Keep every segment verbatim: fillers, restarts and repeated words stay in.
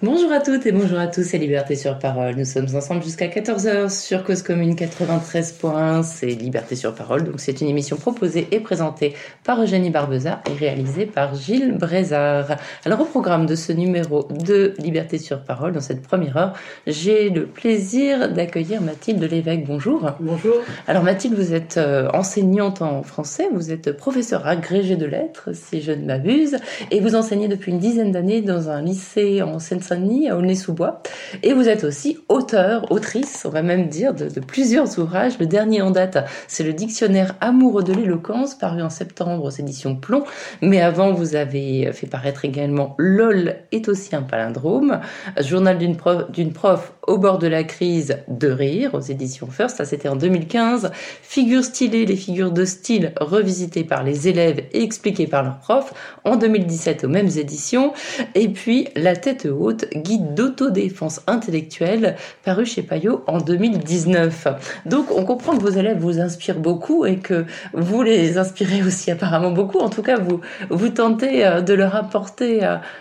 Bonjour à toutes et bonjour à tous, c'est Liberté sur Parole. Nous sommes ensemble jusqu'à quatorze heures sur Cause commune quatre-vingt-treize point un, c'est Liberté sur Parole. Donc c'est une émission proposée et présentée par Eugénie Barbeza et réalisée par Gilles Brézard. Alors au programme de ce numéro de Liberté sur Parole, dans cette première heure, j'ai le plaisir d'accueillir Mathilde Lévesque. Bonjour. Bonjour. Alors Mathilde, vous êtes enseignante en français, vous êtes professeure agrégée de lettres, si je ne m'abuse, et vous enseignez depuis une dizaine d'années dans un lycée en Seine-Saint-Denis, à Aulnay-sous-Bois. Et vous êtes aussi auteur, autrice, on va même dire, de, de plusieurs ouvrages. Le dernier en date, c'est le Dictionnaire amoureux de l'éloquence, paru en septembre aux éditions Plon. Mais avant, vous avez fait paraître également L O L est aussi un palindrome, journal d'une prof, d'une prof au bord de la crise de rire, aux éditions First. Ça, c'était en deux mille quinze. Figures stylées, les figures de style revisitées par les élèves et expliquées par leurs profs, en deux mille dix-sept aux mêmes éditions. Et puis, La tête haute, guide d'autodéfense intellectuelle, paru chez Payot en deux mille dix-neuf. Donc, on comprend que vos élèves vous inspirent beaucoup et que vous les inspirez aussi apparemment beaucoup. En tout cas, vous, vous tentez de leur apporter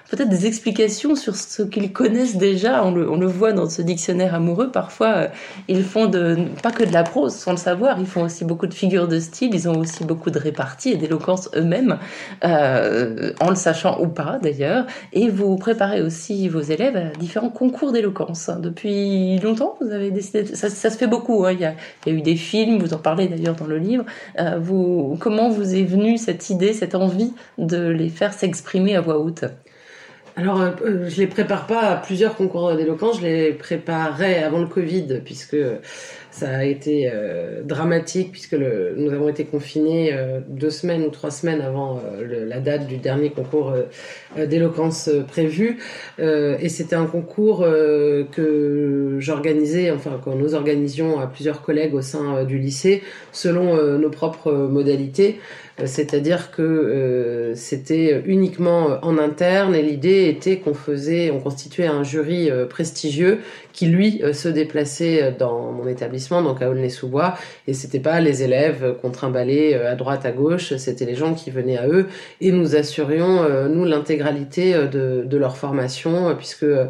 peut-être des explications sur ce qu'ils connaissent déjà. On le, on le voit dans ce dictionnaire amoureux. Parfois, ils font de, pas que de la prose, sans le savoir. Ils font aussi beaucoup de figures de style. Ils ont aussi beaucoup de réparties et d'éloquence eux-mêmes, euh, en le sachant ou pas d'ailleurs. Et vous préparez aussi vos élèves à différents concours d'éloquence. Depuis longtemps, vous avez décidé... De... Ça, ça se fait beaucoup, hein. Il y a, il y a eu des films, vous en parlez d'ailleurs dans le livre. Euh, vous, comment vous est venue cette idée, cette envie de les faire s'exprimer à voix haute ? Alors, euh, je ne les prépare pas à plusieurs concours d'éloquence. Je les préparais avant le Covid, puisque ça a été euh, dramatique, puisque le, nous avons été confinés euh, deux semaines ou trois semaines avant euh, le, la date du dernier concours euh, d'éloquence euh, prévu. Euh, et c'était un concours euh, que j'organisais, enfin, que nous organisions à plusieurs collègues au sein euh, du lycée, selon euh, nos propres euh, modalités. C'est-à-dire que euh, c'était uniquement en interne et l'idée était qu'on faisait, on constituait un jury euh, prestigieux qui lui euh, se déplaçait dans mon établissement, donc à Aulnay-sous-Bois, et c'était pas les élèves qu'on trimballait euh, à droite à gauche, c'était les gens qui venaient à eux et nous assurions euh, nous l'intégralité euh, de, de leur formation, euh, puisque euh,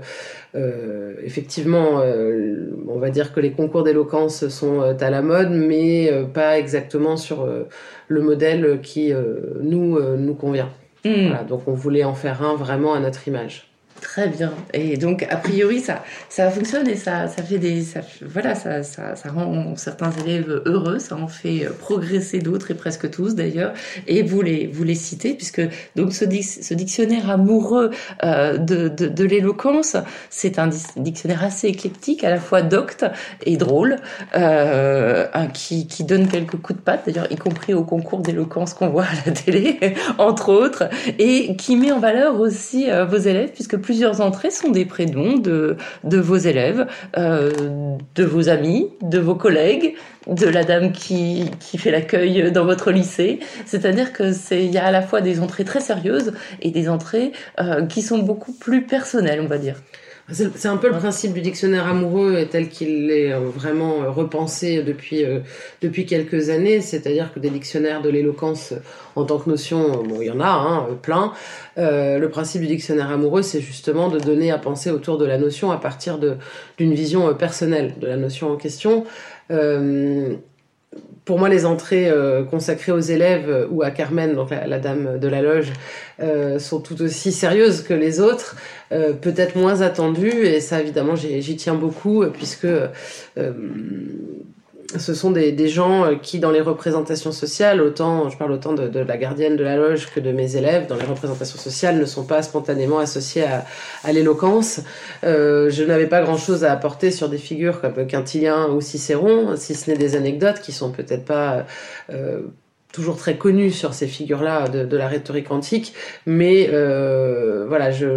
Euh, effectivement, euh, on va dire que les concours d'éloquence sont euh, à la mode, mais euh, pas exactement sur euh, le modèle qui euh, nous, euh, nous convient. Mmh. Voilà, donc on voulait en faire un vraiment à notre image. Très bien. Et donc, a priori, ça, ça fonctionne et ça, ça fait des... Ça, voilà, ça, ça, ça rend certains élèves heureux, ça en fait progresser d'autres et presque tous d'ailleurs. Et vous les, vous les citez, puisque donc ce, ce dictionnaire amoureux euh, de, de, de l'éloquence, c'est un dictionnaire assez éclectique, à la fois docte et drôle, euh, qui, qui donne quelques coups de patte, d'ailleurs, y compris au concours d'éloquence qu'on voit à la télé, entre autres, et qui met en valeur aussi euh, vos élèves, puisque plusieurs entrées sont des prénoms de, de vos élèves, euh, de vos amis, de vos collègues, de la dame qui, qui fait l'accueil dans votre lycée. C'est-à-dire que c'est, il y a à la fois des entrées très sérieuses et des entrées euh, qui sont beaucoup plus personnelles, on va dire. C'est un peu le principe du dictionnaire amoureux tel qu'il est vraiment repensé depuis, depuis quelques années, c'est-à-dire que des dictionnaires de l'éloquence en tant que notion, bon, il y en a hein, plein. Euh, le principe du dictionnaire amoureux, c'est justement de donner à penser autour de la notion à partir de, d'une vision personnelle de la notion en question. Euh, Pour moi, les entrées euh, consacrées aux élèves euh, ou à Carmen, donc la, la dame de la loge, euh, sont tout aussi sérieuses que les autres, euh, peut-être moins attendues, et ça, évidemment, j'y, j'y tiens beaucoup, puisque euh, ce sont des, des gens qui, dans les représentations sociales, autant je parle autant de, de la gardienne de la loge que de mes élèves, dans les représentations sociales, ne sont pas spontanément associés à, à l'éloquence. Euh, je n'avais pas grand-chose à apporter sur des figures comme Quintilien ou Cicéron, si ce n'est des anecdotes qui sont peut-être pas... Euh, toujours très connu sur ces figures-là de, de la rhétorique antique, mais euh, voilà, je,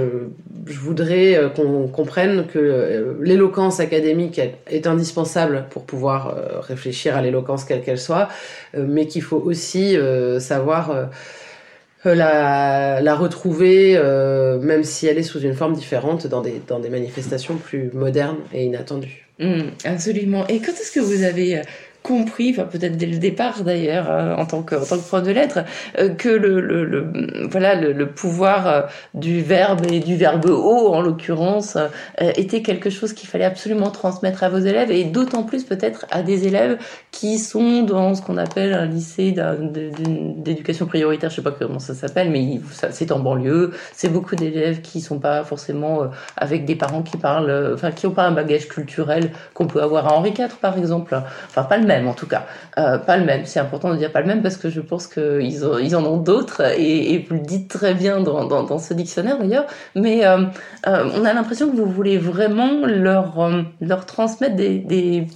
je voudrais qu'on comprenne que l'éloquence académique est indispensable pour pouvoir réfléchir à l'éloquence quelle qu'elle soit, mais qu'il faut aussi euh, savoir euh, la, la retrouver, euh, même si elle est sous une forme différente, dans des, dans des manifestations plus modernes et inattendues. Mmh, absolument. Et quand est-ce que vous avez compris, enfin peut-être dès le départ d'ailleurs, euh, en tant que en tant que prof de lettres, euh, que le, le, le voilà le, le pouvoir euh, du verbe et du verbe haut en l'occurrence euh, était quelque chose qu'il fallait absolument transmettre à vos élèves, et d'autant plus peut-être à des élèves qui sont dans ce qu'on appelle un lycée d'un, d'une, d'éducation prioritaire, je sais pas comment ça s'appelle, mais ça, c'est en banlieue, c'est beaucoup d'élèves qui sont pas forcément euh, avec des parents qui parlent, euh, enfin qui ont pas un bagage culturel qu'on peut avoir à Henri quatre par exemple, enfin pas le même. En tout cas, euh, pas le même. C'est important de dire pas le même parce que je pense qu'ils ont, ils en ont d'autres, et, et vous le dites très bien dans, dans, dans ce dictionnaire d'ailleurs. Mais euh, euh, on a l'impression que vous voulez vraiment leur, euh, leur transmettre des, des,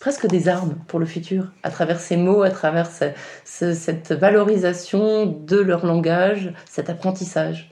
presque des armes pour le futur à travers ces mots, à travers ce, ce, cette valorisation de leur langage, cet apprentissage.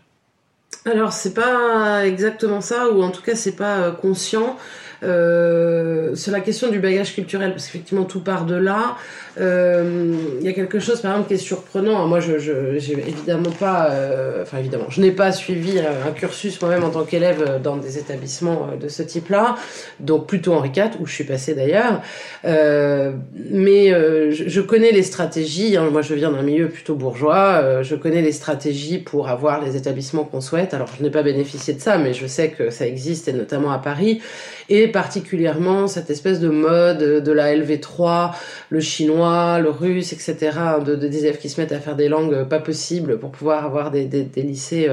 Alors c'est pas exactement ça, ou en tout cas c'est pas conscient. Euh, sur la question du bagage culturel, parce qu'effectivement tout part de là, il euh, y a quelque chose par exemple qui est surprenant. Moi je, je j'ai évidemment pas euh, enfin évidemment je n'ai pas suivi un cursus moi-même en tant qu'élève dans des établissements de ce type-là, donc plutôt Henri quatre où je suis passée d'ailleurs, euh, mais euh, je, je connais les stratégies, hein. Moi je viens d'un milieu plutôt bourgeois, euh, je connais les stratégies pour avoir les établissements qu'on souhaite. Alors je n'ai pas bénéficié de ça, mais je sais que ça existe, et notamment à Paris, et particulièrement cette espèce de mode de la L V trois, le chinois, le russe, et cetera, de, de, des élèves qui se mettent à faire des langues pas possibles pour pouvoir avoir des, des, des lycées,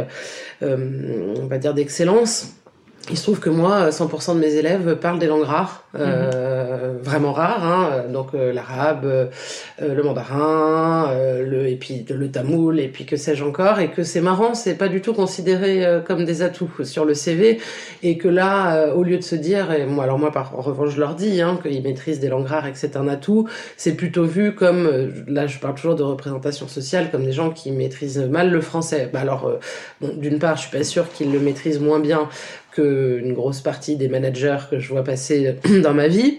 euh, on va dire, d'excellence. Il se trouve que moi, cent pour cent de mes élèves parlent des langues rares, euh, mmh. vraiment rares, hein, donc euh, l'arabe, euh, le mandarin, euh, le, et puis le tamoul, et puis que sais-je encore, et que c'est marrant, c'est pas du tout considéré euh, comme des atouts sur le C V, et que là, euh, au lieu de se dire, et moi, alors moi, par, en revanche, je leur dis, hein, qu'ils maîtrisent des langues rares et que c'est un atout, c'est plutôt vu comme, euh, là, je parle toujours de représentation sociale, comme des gens qui maîtrisent mal le français. Bah alors, euh, bon, d'une part, je suis pas sûre qu'ils le maîtrisent moins bien qu'une grosse partie des managers que je vois passer dans ma vie,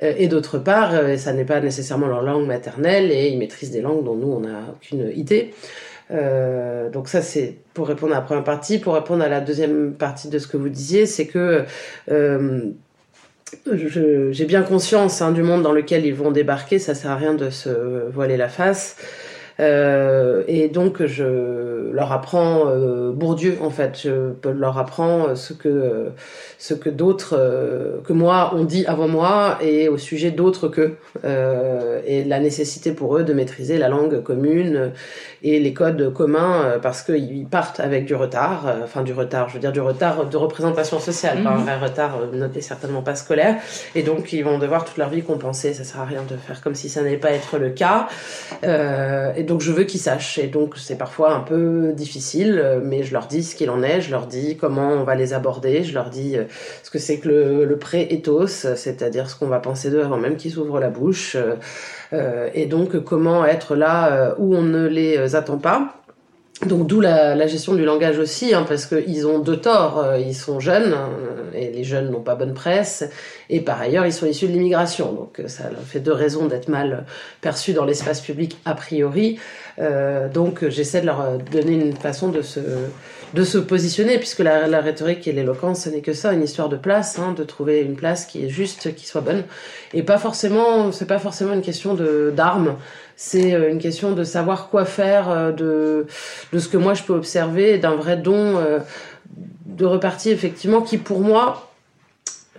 et d'autre part, ça n'est pas nécessairement leur langue maternelle, et ils maîtrisent des langues dont nous, on n'a aucune idée. Euh, donc ça, c'est pour répondre à la première partie. Pour répondre à la deuxième partie de ce que vous disiez, c'est que euh, je, j'ai bien conscience, hein, du monde dans lequel ils vont débarquer, ça sert à rien de se voiler la face. Euh, et donc je leur apprends euh, Bourdieu, en fait, je leur apprends ce que ce que d'autres euh, que moi ont dit avant moi, et au sujet d'autres que euh, et la nécessité pour eux de maîtriser la langue commune et les codes communs, parce qu'ils partent avec du retard, euh, enfin du retard, je veux dire du retard de représentation sociale, mmh. pas un vrai retard, notez certainement pas scolaire, et donc ils vont devoir toute leur vie compenser. Ça sert à rien de faire comme si ça n'allait pas être le cas. Euh, et donc je veux qu'ils sachent, et donc c'est parfois un peu difficile, mais je leur dis ce qu'il en est, je leur dis comment on va les aborder, je leur dis ce que c'est que le, le pré-ethos, c'est-à-dire ce qu'on va penser d'eux avant même qu'ils s'ouvrent la bouche, euh, et donc comment être là où on ne les attend pas. Donc d'où la, la gestion du langage aussi, hein, parce qu'ils ont deux torts, ils sont jeunes, hein, et les jeunes n'ont pas bonne presse, et par ailleurs ils sont issus de l'immigration, donc ça leur fait deux raisons d'être mal perçus dans l'espace public a priori, euh, donc j'essaie de leur donner une façon de se, de se positionner, puisque la, la rhétorique et l'éloquence, ce n'est que ça, une histoire de place, hein, de trouver une place qui est juste, qui soit bonne, et pas forcément, c'est pas forcément une question de, d'armes. C'est une question de savoir quoi faire de, de ce que moi je peux observer, d'un vrai don de repartie, effectivement, qui pour moi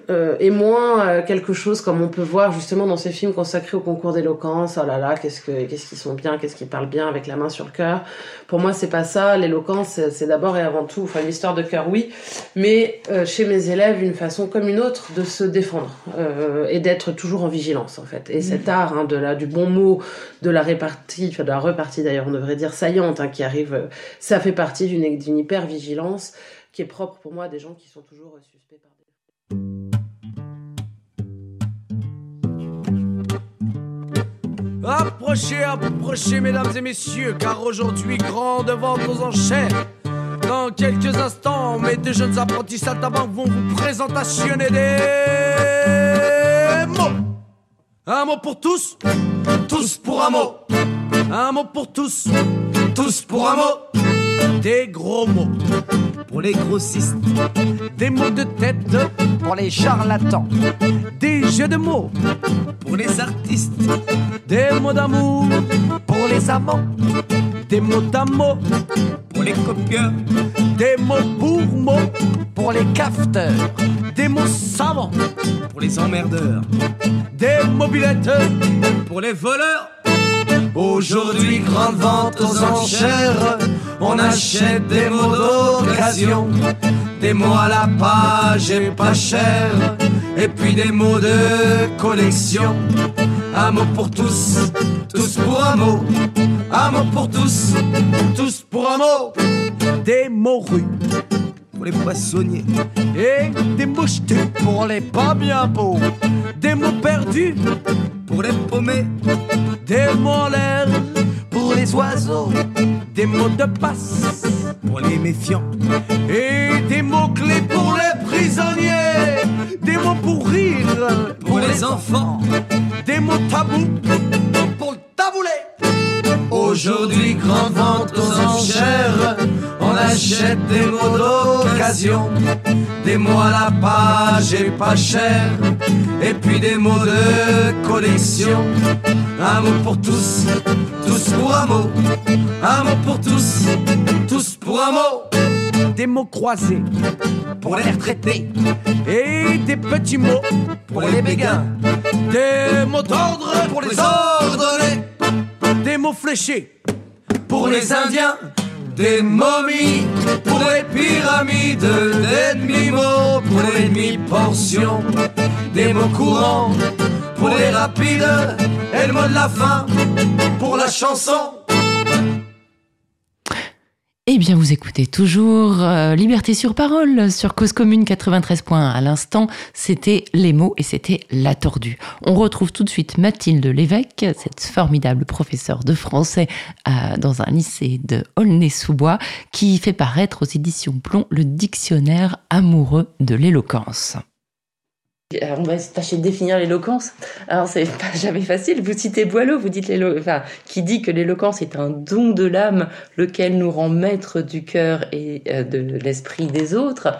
est moins quelque chose comme on peut voir justement dans ces films consacrés au concours d'éloquence. Oh là là, qu'est-ce, que, qu'est-ce qu'ils sont bien, qu'est-ce qu'ils parlent bien avec la main sur le cœur. Pour moi, c'est pas ça. L'éloquence, c'est d'abord et avant tout, enfin, une histoire de cœur, oui, mais chez mes élèves, une façon comme une autre de se défendre euh, et d'être toujours en vigilance, en fait. Et mmh. cet art, hein, de la, du bon mot, de la répartie, enfin, de la repartie d'ailleurs, on devrait dire saillante, hein, qui arrive, ça fait partie d'une, d'une hyper-vigilance qui est propre pour moi à des gens qui sont toujours suspects par des... Approchez, approchez, mesdames et messieurs, car aujourd'hui, grande vente aux enchères. Dans quelques instants, mes deux jeunes apprentis saltimbanques vont vous présentationner des mots. Un mot pour tous, tous pour un mot. Un mot pour tous, tous pour un mot. Des gros mots pour les grossistes, des mots de tête pour les charlatans, des jeux de mots pour les artistes, des mots d'amour pour les amants, des mots d'amour pour les copieurs, des mots pour mots pour les cafeteurs, des mots savants pour les emmerdeurs, des mobilettes pour les voleurs. Aujourd'hui, grande vente aux enchères, on achète des mots d'occasion, des mots à la page et pas cher, et puis des mots de collection. Un mot pour tous, tous pour un mot, un mot pour tous, tous pour un mot. Des morues pour les poissonniers, et des mouchetés pour les pas bien beaux, des mots perdus pour les paumés, des mots en l'air pour les oiseaux, des mots de passe pour les méfiants, et des mots clés pour les prisonniers, des mots pour rire pour, pour les, les enfants, des mots tabous pour le taboulé. Aujourd'hui, grande vente aux enchères, on achète des mots d'occasion, des mots à la page et pas cher, et puis des mots de collection. Un mot pour tous, tous pour un mot, un mot pour tous, tous pour un mot. Des mots croisés pour les retraités, et des petits mots pour les béguins, des mots d'ordre pour les ordonnés, des mots fléchés pour les indiens, des momies pour les pyramides, des demi-mots pour les demi-portions, des mots courants pour les rapides, et le mot de la fin pour la chanson. Eh bien, vous écoutez toujours euh, Liberté sur parole sur Cause commune quatre-vingt-treize virgule un. À l'instant, c'était les mots et c'était la tordue. On retrouve tout de suite Mathilde Lévesque, cette formidable professeure de français euh, dans un lycée de Aulnay-sous-Bois, qui fait paraître aux éditions Plon le Dictionnaire amoureux de l'éloquence. On va tâcher de définir l'éloquence. Alors, c'est pas jamais facile. Vous citez Boileau, vous dites l'élo... enfin, qui dit que l'éloquence est un don de l'âme, lequel nous rend maître du cœur et de l'esprit des autres.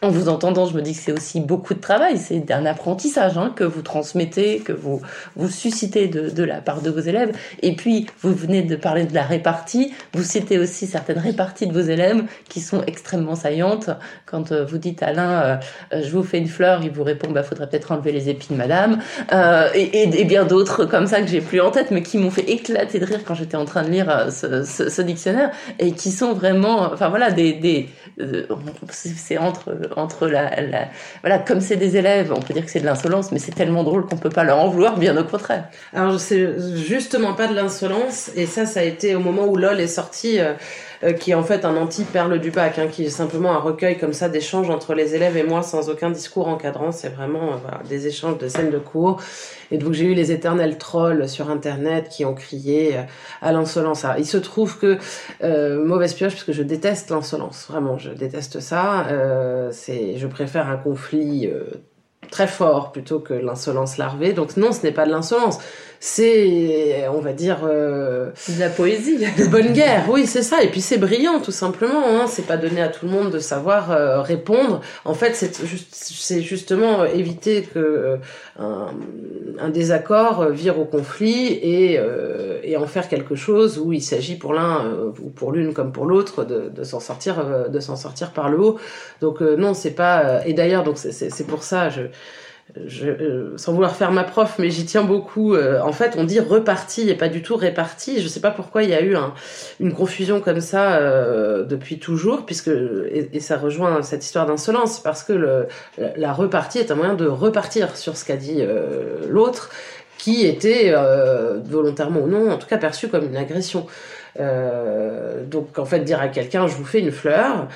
En vous entendant, je me dis que c'est aussi beaucoup de travail, c'est un apprentissage hein, que vous transmettez, que vous, vous suscitez de, de la part de vos élèves. Et puis, vous venez de parler de la répartie, vous citez aussi certaines réparties de vos élèves qui sont extrêmement saillantes. Quand euh, vous dites à l'un, euh, je vous fais une fleur, il vous répond, bah, faudrait peut-être enlever les épines, madame. Euh, et, et, et bien d'autres comme ça que j'ai plus en tête, mais qui m'ont fait éclater de rire quand j'étais en train de lire euh, ce, ce, ce dictionnaire, et qui sont vraiment, enfin voilà, des, des euh, c'est, c'est entre... entre la, la... Voilà, comme c'est des élèves, on peut dire que c'est de l'insolence, mais c'est tellement drôle qu'on ne peut pas leur en vouloir, bien au contraire. Alors, c'est justement pas de l'insolence, et ça, ça a été au moment où LOL est sorti, euh, qui est en fait un anti-perle du bac, hein, qui est simplement un recueil comme ça d'échanges entre les élèves et moi, sans aucun discours encadrant, c'est vraiment euh, voilà, des échanges de scènes de cours. Et donc j'ai eu les éternels trolls sur Internet qui ont crié à l'insolence. Il se trouve que, euh, mauvaise pioche, parce que je déteste l'insolence, vraiment, je déteste ça. Euh, c'est, je préfère un conflit euh, très fort plutôt que l'insolence larvée. Donc non, ce n'est pas de l'insolence. C'est, on va dire... Euh, de la poésie. De bonne guerre, oui, c'est ça. Et puis c'est brillant, tout simplement. Hein. C'est pas donné à tout le monde de savoir euh, répondre. En fait, c'est, juste, c'est justement éviter que euh, un, un désaccord vire au conflit et, euh, et en faire quelque chose où il s'agit pour l'un euh, ou pour l'une comme pour l'autre de, de, s'en, sortir, euh, de s'en sortir par le haut. Donc euh, non, c'est pas... Euh, et d'ailleurs, donc c'est, c'est, c'est pour ça... je Je, euh, sans vouloir faire ma prof, mais j'y tiens beaucoup. Euh, en fait, on dit reparti et pas du tout réparti. Je sais pas pourquoi il y a eu un, une confusion comme ça euh, depuis toujours, puisque et, et ça rejoint cette histoire d'insolence, parce que le, la, la repartie est un moyen de repartir sur ce qu'a dit euh, l'autre, qui était euh, volontairement ou non, en tout cas perçu comme une agression. Euh, donc en fait, dire à quelqu'un je vous fais une fleur,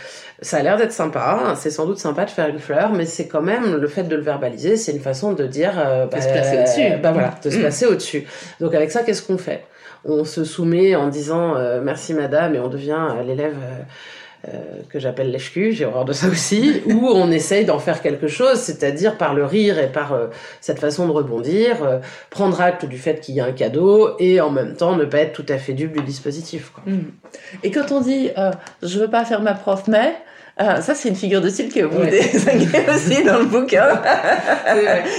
ça a l'air d'être sympa, c'est sans doute sympa de faire une fleur, mais c'est quand même, le fait de le verbaliser, c'est une façon de dire euh, bah, de se placer au-dessus, bah voilà, de se placer au-dessus. Donc avec ça, qu'est-ce qu'on fait? On se soumet en disant euh, merci madame, et on devient euh, l'élève euh, Euh, que j'appelle l'H Q, j'ai horreur de ça aussi, où on essaye d'en faire quelque chose, c'est-à-dire par le rire et par euh, cette façon de rebondir, euh, prendre acte du fait qu'il y a un cadeau et en même temps ne pas être tout à fait dupe du dispositif, quoi. Et quand on dit euh, « je veux pas faire ma prof, mais », Ah, ça, c'est une figure de style que vous ouais. désinguez aussi dans le bouquin.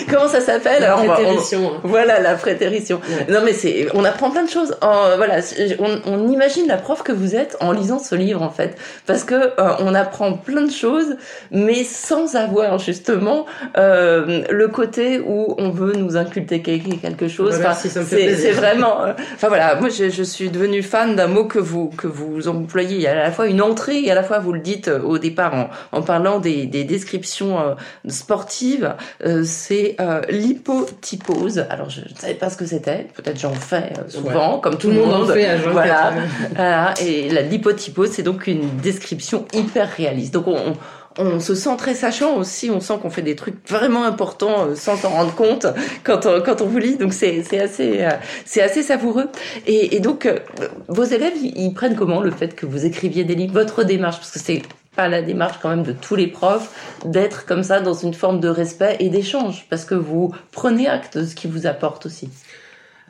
Comment ça s'appelle? La prétérition. On, on, voilà, la prétérition. Ouais. Non, mais c'est, on apprend plein de choses. En, voilà, on, on imagine la prof que vous êtes en lisant ce livre, en fait. Parce que euh, on apprend plein de choses, mais sans avoir, justement, euh, le côté où on veut nous inculter quelque chose. Voilà, enfin, si ça me fait c'est, plaisir. C'est vraiment... Euh, enfin, voilà, moi, je, je suis devenue fan d'un mot que vous, que vous employez. À la fois une entrée, et à la fois, vous le dites au départ, En, en parlant des, des descriptions euh, sportives, euh, c'est euh, l'hypotypose. Alors, je ne savais pas ce que c'était. Peut-être j'en fais euh, souvent, ouais. comme tout, tout le monde. monde en fait, voilà. voilà. Et la, l'hypotypose, c'est donc une description hyper réaliste. Donc, on, on on se sent très sachant aussi, on sent qu'on fait des trucs vraiment importants euh, sans s'en rendre compte quand on, quand on vous lit, donc c'est, c'est, assez, euh, c'est assez savoureux. Et, et donc, euh, vos élèves, ils, ils prennent comment le fait que vous écriviez des livres, votre démarche, parce que c'est pas la démarche quand même de tous les profs, d'être comme ça dans une forme de respect et d'échange, parce que vous prenez acte de ce qui vous apporte aussi.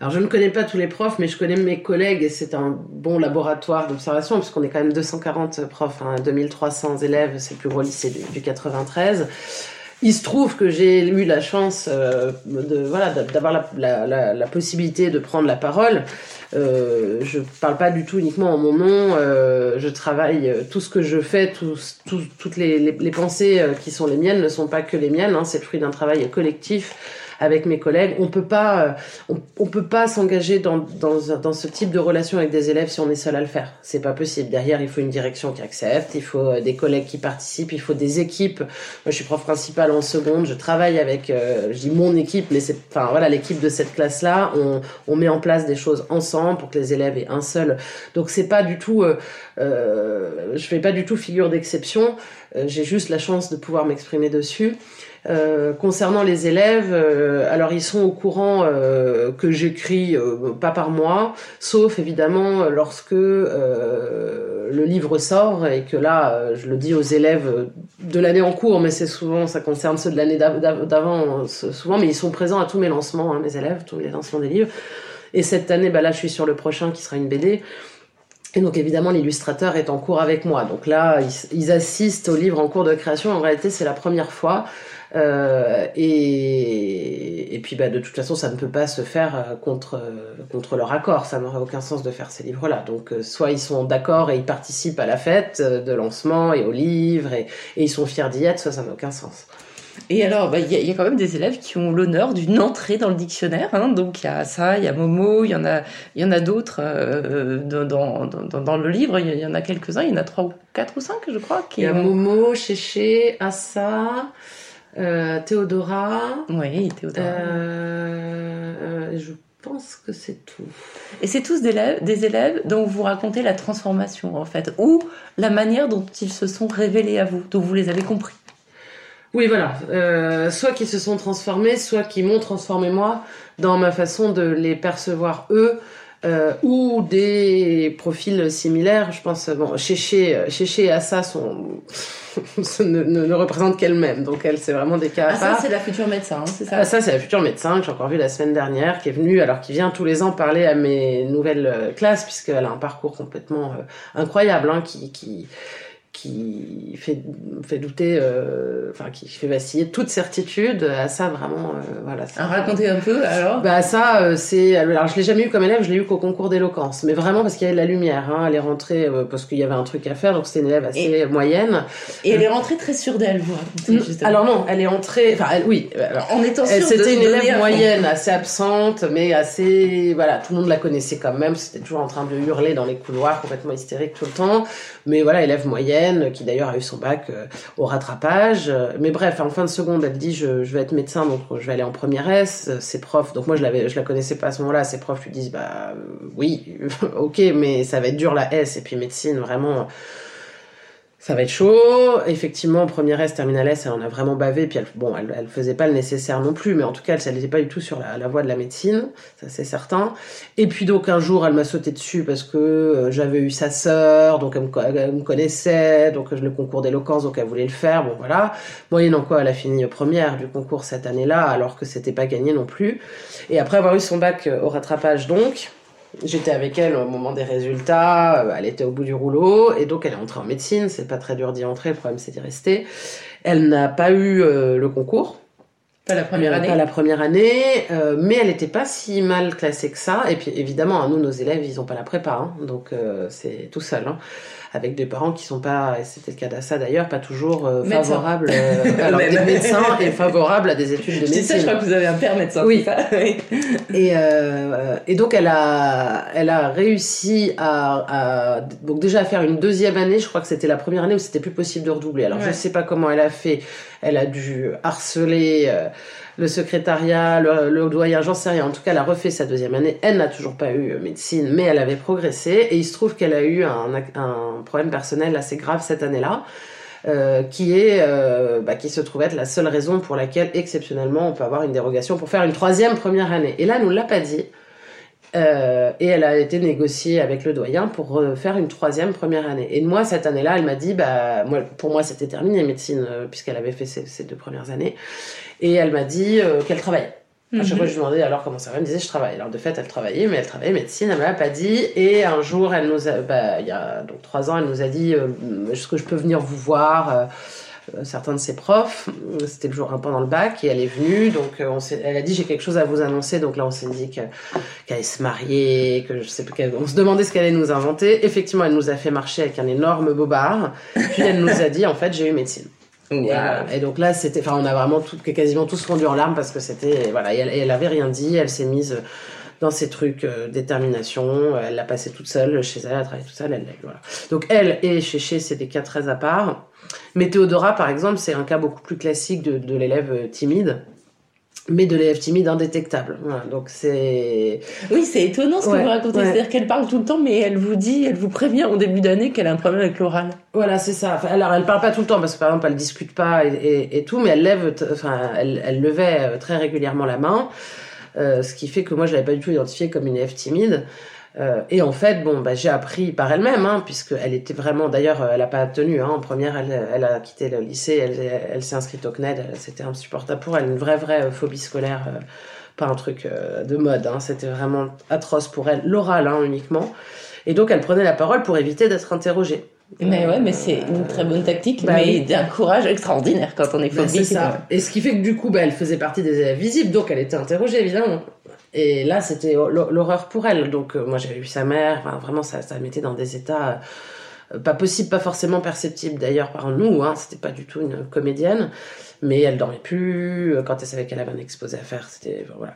Alors, je ne connais pas tous les profs, mais je connais mes collègues et c'est un bon laboratoire d'observation puisqu'on est quand même deux cent quarante profs, hein, deux mille trois cents élèves, c'est le plus gros lycée du, du quatre-vingt-treize. Il se trouve que j'ai eu la chance euh, de, voilà, d'avoir la, la, la, la possibilité de prendre la parole. Euh, je ne parle pas du tout uniquement en mon nom. Euh, je travaille tout ce que je fais, tout, tout, toutes les, les, les pensées qui sont les miennes ne sont pas que les miennes. Hein, c'est le fruit d'un travail collectif avec mes collègues. On peut pas, on, on peut pas s'engager dans, dans, dans ce type de relation avec des élèves si on est seul à le faire. C'est pas possible. Derrière, il faut une direction qui accepte, il faut des collègues qui participent, il faut des équipes. Moi, je suis prof principale en seconde, je travaille avec, euh, je dis mon équipe, mais c'est, enfin, voilà, l'équipe de cette classe-là, on, on met en place des choses ensemble pour que les élèves aient un seul. Donc, c'est pas du tout, euh, euh, je fais pas du tout figure d'exception. Euh, j'ai juste la chance de pouvoir m'exprimer dessus. Euh, concernant les élèves, euh, alors ils sont au courant euh, que j'écris euh, pas par mois, sauf évidemment lorsque euh, le livre sort et que là, euh, je le dis aux élèves de l'année en cours, mais c'est souvent, ça concerne ceux de l'année d'av- d'av- d'avant, euh, souvent, mais ils sont présents à tous mes lancements, hein, mes élèves, tous les lancements des livres. Et cette année, bah là, je suis sur le prochain qui sera une B D. Et donc, évidemment, l'illustrateur est en cours avec moi. Donc là, ils, ils assistent au livre en cours de création. En réalité, c'est la première fois. Euh, et, et puis, bah, de toute façon, ça ne peut pas se faire contre, contre leur accord. Ça n'aurait aucun sens de faire ces livres-là. Donc, euh, soit ils sont d'accord et ils participent à la fête de lancement et au livre et, et ils sont fiers d'y être, soit ça n'a aucun sens. Et alors, bah, y, y a quand même des élèves qui ont l'honneur d'une entrée dans le dictionnaire. Hein. Donc, il y a Assa, il y a Momo, il y en a, il y en a d'autres euh, dans, dans, dans le livre. Il y, y en a quelques-uns, il y en a trois ou quatre ou cinq, je crois. Il y a Momo, Chéché, Assa, euh, Théodora. Oui, Théodora. Euh, euh, je pense que c'est tout. Et c'est tous des élèves, des élèves dont vous racontez la transformation, en fait, ou la manière dont ils se sont révélés à vous, dont vous les avez compris. Oui, voilà. Euh, soit qui se sont transformés, soit qui m'ont transformé moi dans ma façon de les percevoir eux, euh, ou des profils similaires. Je pense, bon, Chéché, Chéché et Assa sont, ne, ne, ne représentent qu'elles-mêmes. Donc, elle, c'est vraiment des cas à part. Assa, c'est la future médecin, hein, c'est ça? Assa, c'est la future médecin que j'ai encore vue la semaine dernière, qui est venue, alors qui vient tous les ans parler à mes nouvelles classes, puisqu'elle a un parcours complètement euh, incroyable, hein, qui, qui, qui fait, fait douter, euh, enfin qui fait vaciller toute certitude. Assa, vraiment, euh, voilà. Ça, racontez un peu alors. Bah ça, euh, c'est, alors je l'ai jamais eu comme élève, je l'ai eu qu'au concours d'éloquence, mais vraiment parce qu'il y avait de la lumière. Hein. Elle est rentrée euh, parce qu'il y avait un truc à faire, donc c'était une élève assez et, moyenne. Et euh, elle est rentrée très sûre d'elle, vous racontez justement. Alors non, elle est rentrée, enfin elle, oui, alors, en étant sûre. Elle, c'était de une élève moyenne, assez absente, mais assez, voilà, tout le monde la connaissait quand même. C'était toujours en train de hurler dans les couloirs, complètement hystérique tout le temps, mais voilà, élève moyenne, qui d'ailleurs a eu son bac euh, au rattrapage. Mais bref, en fin de seconde, elle dit je, je vais être médecin, donc je vais aller en première S. Ses profs, donc moi je, l'avais, je la connaissais pas à ce moment-là, ses profs lui disent bah euh, oui, ok, mais ça va être dur la S, et puis médecine, vraiment, ça va être chaud. Effectivement, première S, terminale S, elle en a vraiment bavé, puis elle, bon, elle, elle faisait pas le nécessaire non plus, mais en tout cas, elle n'était pas du tout sur la, la voie de la médecine, ça c'est certain. Et puis donc, un jour, elle m'a sauté dessus parce que euh, j'avais eu sa sœur, donc elle me, elle me connaissait, donc le concours d'éloquence, donc elle voulait le faire, bon voilà. Moyennant quoi, elle a fini première du concours cette année-là, alors que c'était pas gagné non plus. Et après avoir eu son bac euh, au rattrapage donc... J'étais avec elle au moment des résultats, elle était au bout du rouleau, et donc elle est entrée en médecine, c'est pas très dur d'y entrer, le problème c'est d'y rester. Elle n'a pas eu euh, le concours. Pas la première année. Pas la première année, euh, mais elle n'était pas si mal classée que ça. Et puis évidemment, hein, nous, nos élèves, ils n'ont pas la prépa, hein, donc euh, c'est tout seul, hein, avec des parents qui ne sont pas, et c'était le cas d'Assa d'ailleurs, pas toujours euh, favorables, euh, alors des médecins et favorables à des études de médecine. Je dis ça, je crois que vous avez un père médecin. Oui. et, euh, et donc elle a, elle a réussi à, à, donc déjà à faire une deuxième année, je crois que c'était la première année où c'était plus possible de redoubler. Alors ouais. Je ne sais pas comment elle a fait, elle a dû harceler... Euh, le secrétariat, le, le doyen, j'en sais rien. En tout cas, elle a refait sa deuxième année. Elle n'a toujours pas eu médecine, mais elle avait progressé. Et il se trouve qu'elle a eu un, un problème personnel assez grave cette année-là, euh, qui est, euh, bah, qui se trouve être la seule raison pour laquelle, exceptionnellement, on peut avoir une dérogation pour faire une troisième première année. Et là, elle nous l'a pas dit. Euh, et elle a été négociée avec le doyen pour faire une troisième première année. Et moi, cette année-là, elle m'a dit, bah, moi, pour moi, c'était terminé médecine, euh, puisqu'elle avait fait ses, ses deux premières années. Et elle m'a dit euh, qu'elle travaillait. Mm-hmm. À chaque fois, je lui demandais alors comment ça va, elle me disait je travaille. Alors de fait, elle travaillait, mais elle travaillait médecine, elle ne me l'a pas dit. Et un jour, elle nous a, bah, il y a donc trois ans, elle nous a dit euh, est-ce que je peux venir vous voir euh, certains de ses profs, c'était le jour un pendant le bac, et elle est venue, donc on s'est, elle a dit j'ai quelque chose à vous annoncer, donc là on s'est dit que, qu'elle allait se marier, que je sais plus, on se demandait ce qu'elle allait nous inventer. Effectivement, elle nous a fait marcher avec un énorme bobard, puis elle nous a dit en fait j'ai eu médecine. Wow. Et, voilà. Et donc là c'était, enfin on a vraiment tout, quasiment tous fondu en larmes parce que c'était, voilà, et elle, et elle avait rien dit, elle s'est mise dans ces trucs euh, détermination, elle l'a passé toute seule chez elle, elle a travaillé toute seule, elle, voilà. Donc elle et Chéché c'est des cas très à part. Mais Théodora, par exemple, c'est un cas beaucoup plus classique de, de l'élève timide, mais de l'élève timide indétectable. Voilà, donc c'est... Oui, c'est étonnant ce que ouais, vous racontez. Ouais. C'est-à-dire qu'elle parle tout le temps, mais elle vous dit, elle vous prévient au début d'année qu'elle a un problème avec l'oral. Voilà, c'est ça. Enfin, alors, elle parle pas tout le temps, parce que par exemple, elle discute pas et, et, et tout, mais elle lève, enfin, elle, elle levait très régulièrement la main, euh, ce qui fait que moi, je l'avais pas du tout identifiée comme une élève timide. Euh, et en fait, bon, bah, j'ai appris par elle-même, hein, puisque elle était vraiment. D'ailleurs, elle n'a pas tenu. Hein, en première, elle, elle a quitté le lycée, elle, elle s'est inscrite au C N E D. C'était insupportable pour elle, une vraie, vraie phobie scolaire, euh, pas un truc euh, de mode. Hein, c'était vraiment atroce pour elle, l'oral hein, uniquement. Et donc, elle prenait la parole pour éviter d'être interrogée. Mais ouais, mais c'est une très bonne tactique, bah, mais oui. D'un courage extraordinaire quand on est phobique. Bah, c'est ça. Et ce qui fait que du coup, bah, elle faisait partie des élèves visibles, donc elle était interrogée évidemment. Et là, c'était l'horreur pour elle. Donc euh, moi, j'avais vu sa mère. Enfin, vraiment, ça, ça mettait dans des états euh, pas possibles, pas forcément perceptibles d'ailleurs par nous. Hein, c'était pas du tout une comédienne, mais elle dormait plus. Quand elle savait qu'elle avait un exposé à faire, c'était voilà.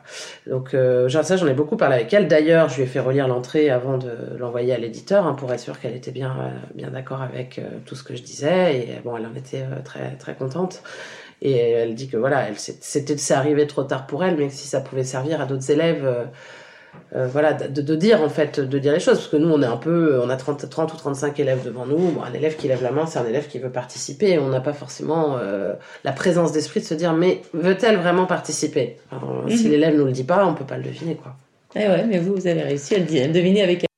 Donc euh, genre, ça, j'en ai beaucoup parlé avec elle. D'ailleurs, je lui ai fait relire l'entrée avant de l'envoyer à l'éditeur hein, pour être sûr qu'elle était bien, euh, bien d'accord avec euh, tout ce que je disais. Et bon, elle en était euh, très, très contente. Et elle dit que voilà, elle, c'était, c'est arrivé trop tard pour elle, mais si ça pouvait servir à d'autres élèves, euh, euh, voilà, de, de dire en fait, de dire les choses, parce que nous on est un peu, on a trente, trente ou trente-cinq élèves devant nous, bon, un élève qui lève la main, c'est un élève qui veut participer, et on n'a pas forcément euh, la présence d'esprit de se dire, mais veut-elle vraiment participer ? Alors, mm-hmm. Si l'élève nous le dit pas, on peut pas le deviner quoi. Eh ouais, mais vous, vous avez réussi à le deviner avec elle.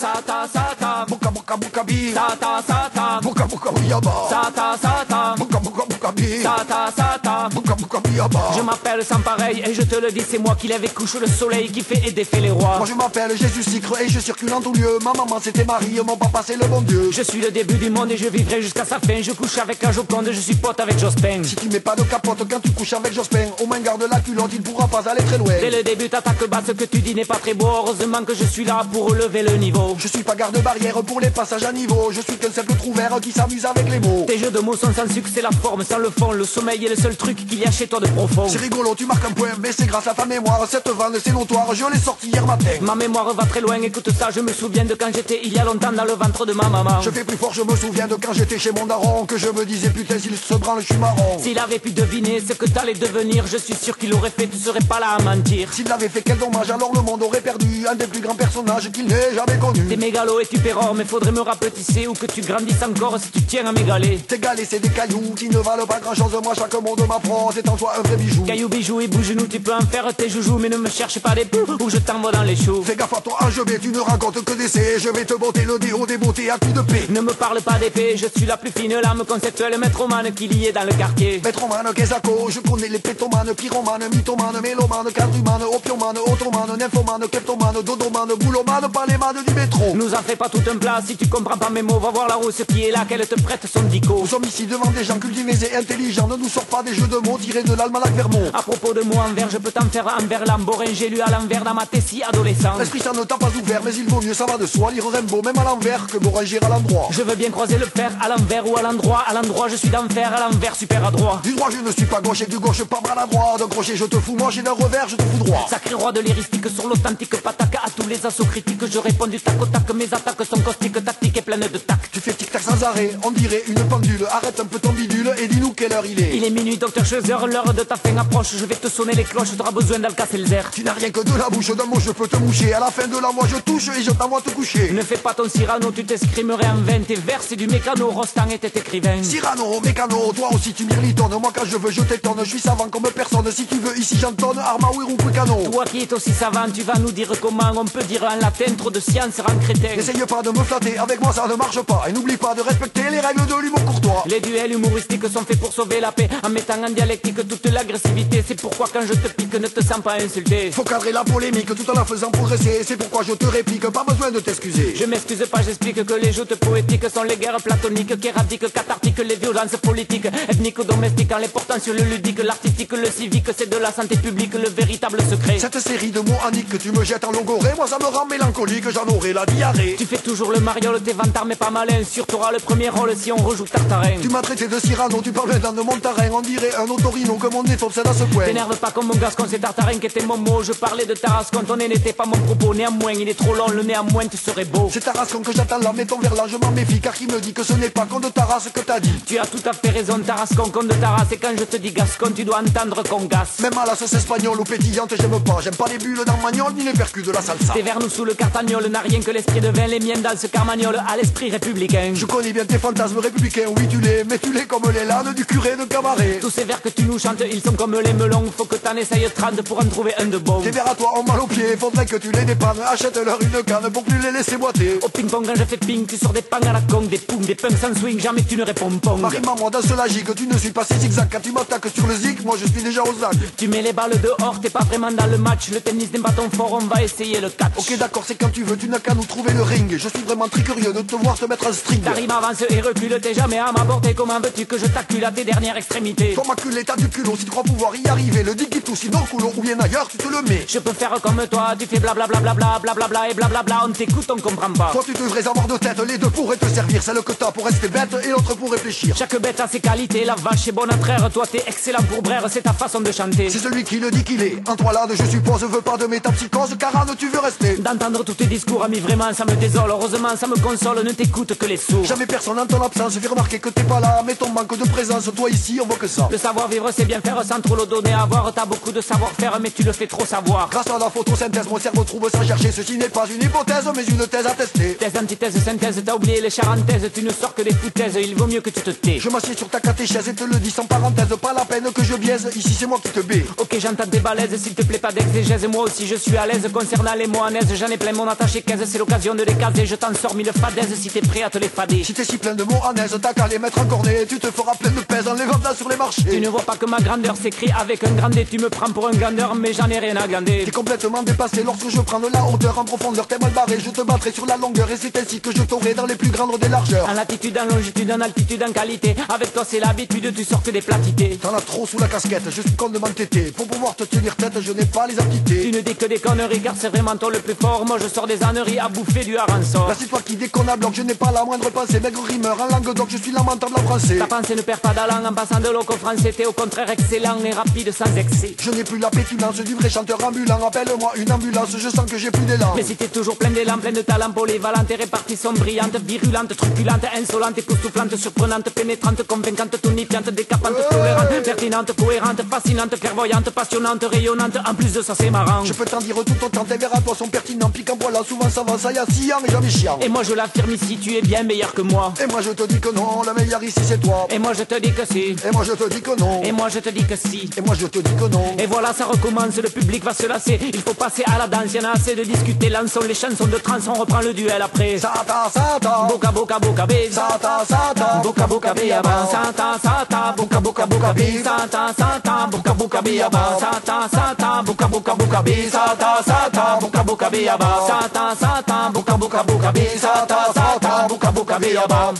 Sata, sata, buka buka buka bi. Sata, sata, buka buka biyaba. Sata, sata, buka buka buka bi. Sata, sata, buka buka biyaba. Je m'appelle sans pareil et je te le dis, c'est moi qui lève et couche le soleil, qui fait et défait les rois. Moi je m'appelle Jésus Sucre et je circule en tout lieu. Ma maman c'était Marie, mon papa c'est le bon Dieu. Je suis le début du monde et je vivrai jusqu'à sa fin. Je couche avec un Joconde, je suis pote avec Jospin. Si tu mets pas de capote quand tu couches avec Jospin, au moins garde la culotte, il pourra pas aller très loin. Dès le début t'attaques bas, ce que tu dis n'est pas très beau. Heureusement que je suis là pour relever le niveau. Je suis pas garde-barrière pour les passages à niveau. Je suis qu'un simple trouvère qui s'amuse avec les mots. Tes jeux de mots sont sans sucre, c'est la forme, sans le fond. Le sommeil est le seul truc qu'il y a chez toi de profond. C'est rigolo, tu marques un point, mais c'est grâce à ta mémoire. Cette vanne, c'est notoire, je l'ai sortie hier matin. Ma mémoire va très loin, écoute ça, je me souviens de quand j'étais il y a longtemps dans le ventre de ma maman. Je fais plus fort, je me souviens de quand j'étais chez mon daron, que je me disais putain, s'il se branle, je suis marron. S'il avait pu deviner ce que t'allais devenir, je suis sûr qu'il l'aurait fait, tu serais pas là à mentir. S'il l'avait fait, quel dommage, alors le monde aurait perdu un des plus grands personnages qu'il n'ait jamais connu. T'es mégalo et tu pérores, mais faudrait me rapetisser ou que tu grandisses encore si tu tiens à m'égaler. T'égaler, c'est des cailloux qui ne valent pas grand chose. Moi, chaque mot de ma France est en toi un vrai bijou. Caillou, bijou et bouge-nous, tu peux en faire tes joujoux. Mais ne me cherche pas des poux ou je t'envoie dans les choux. Fais gaffe à toi, je vais, tu ne racontes que des C. Je vais te botter le déo des beautés à coups de paix. Ne me parle pas d'épée, je suis la plus fine lame conceptuelle métromane qui y est dans le quartier. Métromane, Kézako, je connais les pétomanes, pyromanes, mythomanes, mélomanes, quadrumanes, opiomane, otomane, nymphomane, keptomane, dodomane, boulomane, palémane du métro. Nous en fais pas tout un plat, si tu comprends pas mes mots, va voir la rousse qui est là, qu'elle te prête son dico. Nous sommes ici devant des gens cultivés et intelligents, ne nous sort pas des jeux de mots tirés de l'almanach Vermont. À propos de mots envers, je peux t'en faire envers l'amborin, j'ai lu à l'envers dans ma tessie adolescent. L'esprit ça ne t'a pas ouvert, mais il vaut mieux, ça va de soi, lire Rimbaud, même à l'envers, que m'orangir à l'endroit. Je veux bien croiser le fer à l'envers ou à l'endroit, à l'endroit je suis d'enfer, à l'envers super à droit. Du droit je ne suis pas gauche et du gauche pas bras à droite. D'un crochet je te fous moi, j'ai d'un revers je te fous droit. Sacré roi de l'héristique sur l'authentique pataque, à tous les assauts critiques je réponds du tac au tac. Mes attaques sont caustiques, tactiques et pleines de tac. Tu fais tic-tac sans arrêt, on dirait une pendule. Arrête un peu ton bidule et dis-nous quelle heure il est. Il est minuit docteur Cheuser, l'heure de ta fin approche. Je vais te sonner les cloches, t'auras besoin d'Alka-Seltzer. Tu n'as rien que de la bouche, d'un mot je peux te moucher. À la fin de la moi je touche et je t'envoie te coucher. Ne fais pas ton Cyrano, tu t'escrimerais en vain. Tes vers c'est du mécano, Rostand était écrivain. Cyrano, mécano, toi aussi tu mirlitonnes. Moi quand je veux je t'étonne, je suis savant comme personne. Si tu veux ici j'entonne, Armaoui ou canon. Toi qui es aussi savant, tu vas nous dire comment on peut dire en latin trop de science rend crétin. N'essaye pas de me flatter, avec moi ça ne marche pas. Et n'oublie pas de respecter les règles de l'humour courtois. Les duels humoristiques sont faits pour sauver la paix, en mettant en dialectique toute l'agressivité. C'est pourquoi quand je te pique, ne te sens pas insulté. Faut cadrer la polémique tout en la faisant progresser. C'est pourquoi je te réplique, pas besoin de t'excuser. Je m'excuse pas, j'explique que les joutes poétiques sont les guerres platoniques, kéradiques, cathartiques, les violences politiques, ethniques, domestiques, en les portant sur le ludique, l'artistique, le civique, c'est de la santé publique, le véritable secret. Cette série de mots aniques que tu me jettes en longorée, moi ça me rend mélancolique, j'en aurai la diarrhée. Tu fais toujours le mariole, t'es vantard mais pas malin, sur t'auras le premier rôle si on rejoue Tartarin. Tu m'as traité de Cyrano, tu parles d'un de mon tarin, on dirait un autorino que mon nez t'obsède à ce point. T'énerve pas comme mon gascon, c'est Tartarin qui était mon mot, je parlais de Tarascon, ton nez n'était pas mon propos, néanmoins il est trop long, le néanmoins tu serais beau. C'est Tarascon que j'attends là, mais ton verlan je m'en méfie, car qui me dit que ce n'est pas con de Taras que t'as dit. Tu as tout à fait raison, Tarascon, con de Taras, et quand je te dis gascon, tu dois entendre qu'on gasse. Même à la sauce espagnole ou pétillante, j'aime pas, j'aime pas les bulles dans magnol, ni les percus de la salsa. Tes vers nous sous le cartagnol, n'a rien que l'esprit de vin, les miennes dans ce carmagnol, à l'esprit républicain. Je connais bien tes fantasmes républicains, oui tu l'es, mais tu l'es comme les lanes du curé de cabaret. Tous ces vers que tu nous chantes, ils sont comme les melons, faut que t'en essayes trente pour en trouver un de bon. Tes vers à toi ont mal aux pieds, faudrait que tu les dépannes, achète-leur une canne pour plus les laisser boiter. Au ping-pong quand je fais ping, tu sors des pangs à la con, des poum, des punks sans swing, jamais tu ne réponds pas. Marie-maman dans ce lagique, tu ne suis pas si zigzag, quand tu m'attaques sur le zig, moi je suis déjà aux zags. Tu mets les balles dehors, t'es pas vraiment dans le match, le tennis d'un bâton fort, on va essayer le catch. Ok d'accord, c'est quand tu veux, tu n'as qu'à nous trouver le ring, je suis vraiment très curieux de te voir te mettre un string. T'arrives, avance et recule, t'es jamais à m'aborder, comment veux-tu que je t'accule à tes dernières extrémités? Faut m'acculer, t'as du culot, si tu crois pouvoir y arriver, le dig qui touche, sinon coulot ou bien ailleurs, tu te le mets. Je peux faire comme toi, tu fais blablabla, blablabla, blablabla et blablabla, on t'écoute, on comprend pas. Toi tu devrais avoir deux têtes, les deux pourraient te servir, celle que t'as pour rester bête et l'autre pour réfléchir. Chaque bête a ses qualités, la vache est bonne à traire, toi t'es excellent pour braire, c'est ta façon de chanter. C'est celui qui le dit qu'il est, en toi là je suppose, veux pas de métapsychose, carane tu veux rester. D'entendre tous tes discours, ami vraiment ça me désole, heureusement ça me console, ne t'écoute que les sourds. Jamais personne en ton absence, fais remarquer que t'es pas là, mais ton manque de présence, toi ici on voit que ça. Le savoir-vivre c'est bien faire sans trop le donner à voir, t'as beaucoup de savoir-faire mais tu le fais trop savoir. Grâce à la photosynthèse, mon cerveau trouve sans chercher, ceci n'est pas une hypothèse mais une thèse à tester. Thèse, antithèse, synthèse, t'as oublié les charentaises, tu ne sors que des foutaises, il vaut mieux que tu te tais. Je m'assieds sur ta catéchèse et te le dis sans parenthèse, pas la peine que je biaise, ici c'est moi qui te baie. Ok j'entends des balaises, s'il te plaît pas d'exégèse, moi aussi je suis à l'aise, concernant les mots en aise, j'en ai plein mon attaché caisse, c'est l'occasion de les caser, je t'en sors mille fadaises si t'es prêt à te les fader. Si t'es si plein de mots en aise, t'as qu'à les mettre en cornet, tu te feras plein de pèse en les vendant sur les marchés. Tu ne vois pas que ma grandeur s'écrit avec un grand D, tu me prends pour un glandeur mais j'en ai rien à glander. T'es complètement dépassé lorsque je prends de la hauteur en profondeur, t'es mal barré, je te battrai sur la longueur et c'est ainsi que je t'aurai dans les plus grandes des largeurs. En latitude, en longitude, en altitude, en qualité, avec toi c'est l'habitude, tu sors que des platités. T'en as trop sous la casquette, je suis con de m'entêter, pour pouvoir te tenir tête je n'ai pas les aptités. Tu ne dis que des conneries car c'est vraiment toi le plus fort, moi je sors des âneries à bouffer du harançon. Là c'est toi qui déconne à blanc, je n'ai pas la moindre pensée, maigre rimeur en langue donc je suis lamentable en français. Ta pensée ne perd pas d'allant en passant de l'oc au français, t'es au contraire excellent et rapide sans excès. Je n'ai plus la pétulance du vrai chanteur ambulant, appelle-moi une ambulance, je sens que j'ai plus d'élan. Mais si t'es toujours plein d'élan, plein de talent, polyvalente et répartition brillante, virulente, truculente, insolente, époustouflante, surprenante, pénétrante, convaincante, tonifiante, décapante, ouais. Tolérante, pertinente, cohérente, fascinante, clairvoyante, passionnante, rayonnante, en plus de ça c'est marrant. Je peux t'en dire tout autant, tes vers à toi sont pertinents, piquant voilà, souvent ça va, ça y a sciant et jamais chiant. Et moi je l'affirme ici, tu es bien meilleur que moi. Et moi je te dis que non, la meilleure ici c'est toi. Et moi je te dis dis que si. Et moi je te dis que non. Et moi je te dis que si. Et moi je te dis que non. Et voilà, ça recommence, le public va se lasser. Il faut passer à la danse, y'en a assez de discuter. Lançons les chansons de trans, on reprend le duel après. Sata, sata. Boca, boca, boca, bé. Sata, sata. Boca, boca, bé, avant. Sata, sata. Boca, boca, boca, bé. Sata, sata. Boca, boca, bé, avant. Sata, sata. Boca, boca, boca, bé. Sata, sata. Boca, boca, bé, avant. Sata, sata. Boca, boca, boca, bé. Sata, sata. Boca, boca, bé, avant.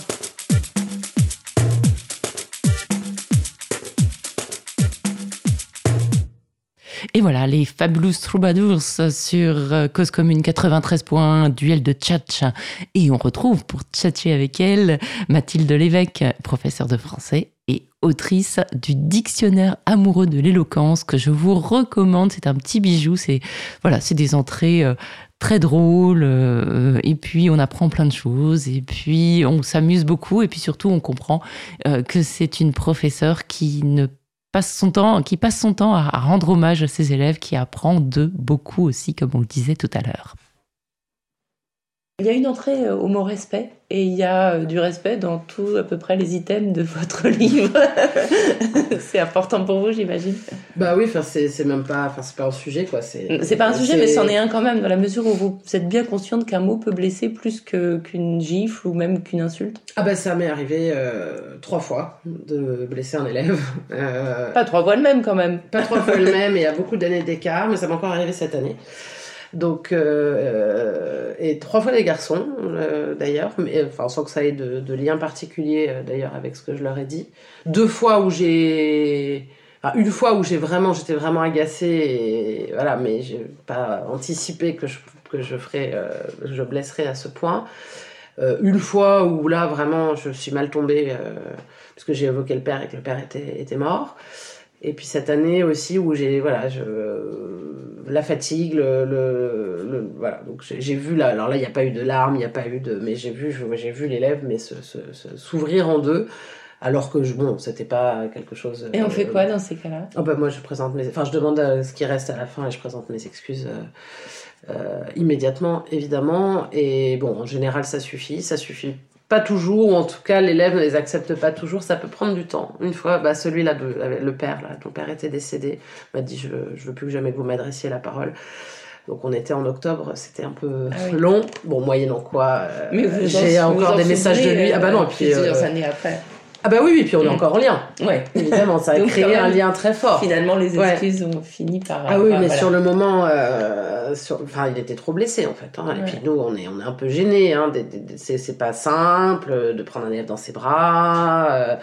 Et voilà, les Fabulous Troubadours sur Cause commune quatre-vingt-treize point un, duel de tchatch. Et on retrouve pour tchatcher avec elle Mathilde Lévesque, professeure de français et autrice du Dictionnaire amoureux de l'éloquence que je vous recommande. C'est un petit bijou, c'est voilà, c'est des entrées euh, très drôles euh, et puis on apprend plein de choses et puis on s'amuse beaucoup et puis surtout on comprend euh, que c'est une professeure qui ne passe son temps, qui passe son temps à rendre hommage à ses élèves, qui apprend d'eux beaucoup aussi, comme on le disait tout à l'heure. Il y a une entrée au mot respect, et il y a du respect dans tout à peu près les items de votre livre. C'est important pour vous, j'imagine. Bah oui, c'est, c'est même pas, enfin c'est pas un sujet quoi. C'est, c'est pas un sujet, c'est... mais c'en est un quand même, dans la mesure où vous êtes bien consciente qu'un mot peut blesser plus que, qu'une gifle ou même qu'une insulte. Ah bah ça m'est arrivé euh, trois fois de blesser un élève. Euh... Pas trois fois le même quand même. Pas trois fois le même, et il y a beaucoup d'années d'écart, mais ça m'est encore arrivé cette année. Donc, euh, et trois fois les garçons, euh, d'ailleurs, mais, enfin, sans que ça ait de, de lien particulier, euh, d'ailleurs, avec ce que je leur ai dit. Deux fois où j'ai... Enfin, une fois où j'ai vraiment, j'étais vraiment agacée, et, voilà, mais j'ai pas anticipé que je, que je ferais, euh, je blesserais à ce point. Euh, une fois où, là, vraiment, je suis mal tombée, euh, parce que j'ai évoqué le père et que le père était, était mort. Et puis cette année aussi où j'ai voilà je, la fatigue le, le, le voilà donc j'ai, j'ai vu là alors là il n'y a pas eu de larmes, il n'y a pas eu de mais j'ai vu je, j'ai vu l'élève mais se, se, se, s'ouvrir en deux alors que je, bon c'était pas quelque chose. Et on euh, fait quoi dans ces cas-là? Oh bah moi je présente mes enfin je demande euh, ce qui reste à la fin et je présente mes excuses euh, euh, immédiatement évidemment et bon en général ça suffit ça suffit. Pas toujours, ou en tout cas, l'élève ne les accepte pas toujours, ça peut prendre du temps. Une fois, bah, celui-là, de, le père, là, ton père était décédé, m'a dit « je je veux plus que jamais que vous m'adressiez la parole ». Donc on était en octobre, c'était un peu ah oui. long, bon, moyennant quoi, mais vous j'ai en, encore vous des messages de lui. Euh, ah bah non, et puis... Euh, plusieurs années après. Ah bah oui, oui, puis on est mmh. encore en lien. Ouais, évidemment, ça a donc, créé un lien très fort. Finalement, les excuses ouais. ont fini par... Ah oui, bah, mais voilà. Sur le moment, euh, sur... enfin, il était trop blessé, en fait. Hein. Ouais. Et puis nous, on est, on est un peu gênés. Hein. Des, des, c'est, c'est pas simple de prendre un élève dans ses bras, euh,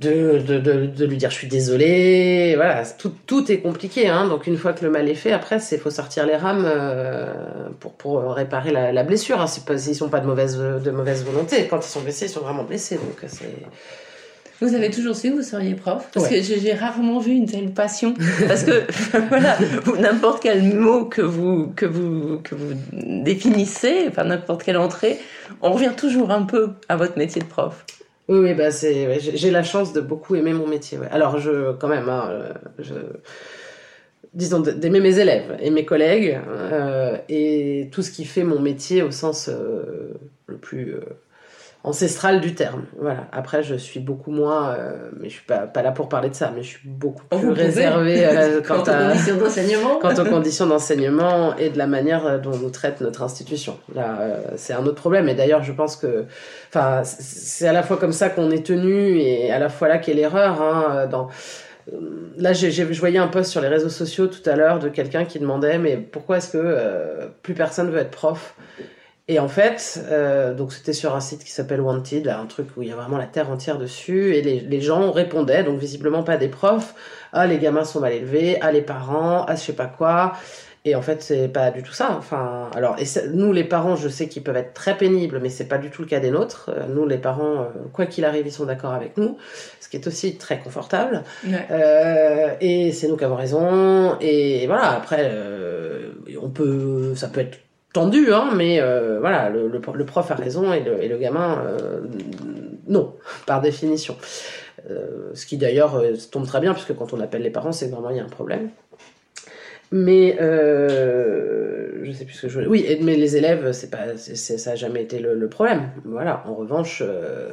de, de, de, de lui dire « je suis désolée ». Voilà, tout, tout est compliqué. Hein. Donc une fois que le mal est fait, après, il faut sortir les rames euh, pour, pour réparer la, la blessure. Hein. C'est pas, ils ne sont pas de mauvaise, de mauvaise volonté. Quand ils sont blessés, ils sont vraiment blessés. Donc c'est... Vous avez toujours su que vous seriez prof? Parce ouais. que j'ai rarement vu une telle passion. Parce que, voilà, n'importe quel mot que vous, que vous, que vous définissez, enfin, n'importe quelle entrée, on revient toujours un peu à votre métier de prof. Oui, oui, bah c'est, ouais, j'ai, j'ai la chance de beaucoup aimer mon métier. Ouais. Alors, je, quand même, hein, je, disons d'aimer mes élèves et mes collègues euh, et tout ce qui fait mon métier au sens euh, le plus euh, ancestral du terme. Voilà. Après, je suis beaucoup moins, euh, mais je suis pas, pas là pour parler de ça, mais je suis beaucoup plus vous réservée euh, quant, quant, à, aux quant aux conditions d'enseignement et de la manière dont nous traite notre institution. Là, euh, c'est un autre problème. Et d'ailleurs, je pense que, enfin, c'est à la fois comme ça qu'on est tenu et à la fois là qu'est l'erreur. Hein, dans... Là, j'ai, j'ai, je voyais un post sur les réseaux sociaux tout à l'heure de quelqu'un qui demandait, mais pourquoi est-ce que euh, plus personne veut être prof ? Et en fait, euh, donc c'était sur un site qui s'appelle Wanted, là, un truc où il y a vraiment la terre entière dessus, et les, les gens répondaient, donc visiblement pas des profs, ah les gamins sont mal élevés, ah les parents, ah je sais pas quoi, et en fait c'est pas du tout ça. Enfin, alors et ça, nous les parents, je sais qu'ils peuvent être très pénibles, mais c'est pas du tout le cas des nôtres. Nous les parents, quoi qu'il arrive, ils sont d'accord avec nous, ce qui est aussi très confortable. Ouais. Euh, et c'est nous qui avons raison. Et, et voilà, après euh, on peut, ça peut être tendu, hein, mais euh, voilà, le, le, le prof a raison et le, et le gamin, euh, non, par définition. Euh, ce qui d'ailleurs euh, tombe très bien, puisque quand on appelle les parents, c'est vraiment il y a un problème. Mais euh, je sais plus ce que je voulais. Oui, et, mais les élèves, c'est pas, c'est, ça n'a jamais été le, le problème. Voilà, en revanche, euh,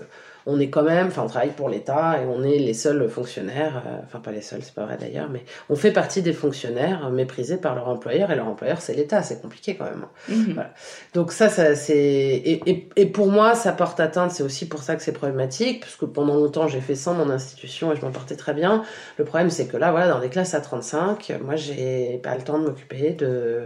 on est quand même, enfin on travaille pour l'État et on est les seuls fonctionnaires, euh, enfin pas les seuls, c'est pas vrai d'ailleurs, mais on fait partie des fonctionnaires méprisés par leur employeur, et leur employeur c'est l'État, c'est compliqué quand même. Mmh. Voilà. Donc ça, ça c'est... Et, et, et pour moi ça porte atteinte, c'est aussi pour ça que c'est problématique, parce que pendant longtemps j'ai fait sans mon institution et je m'en portais très bien. Le problème c'est que là, voilà, dans des classes à trente-cinq, moi j'ai pas le temps de m'occuper de...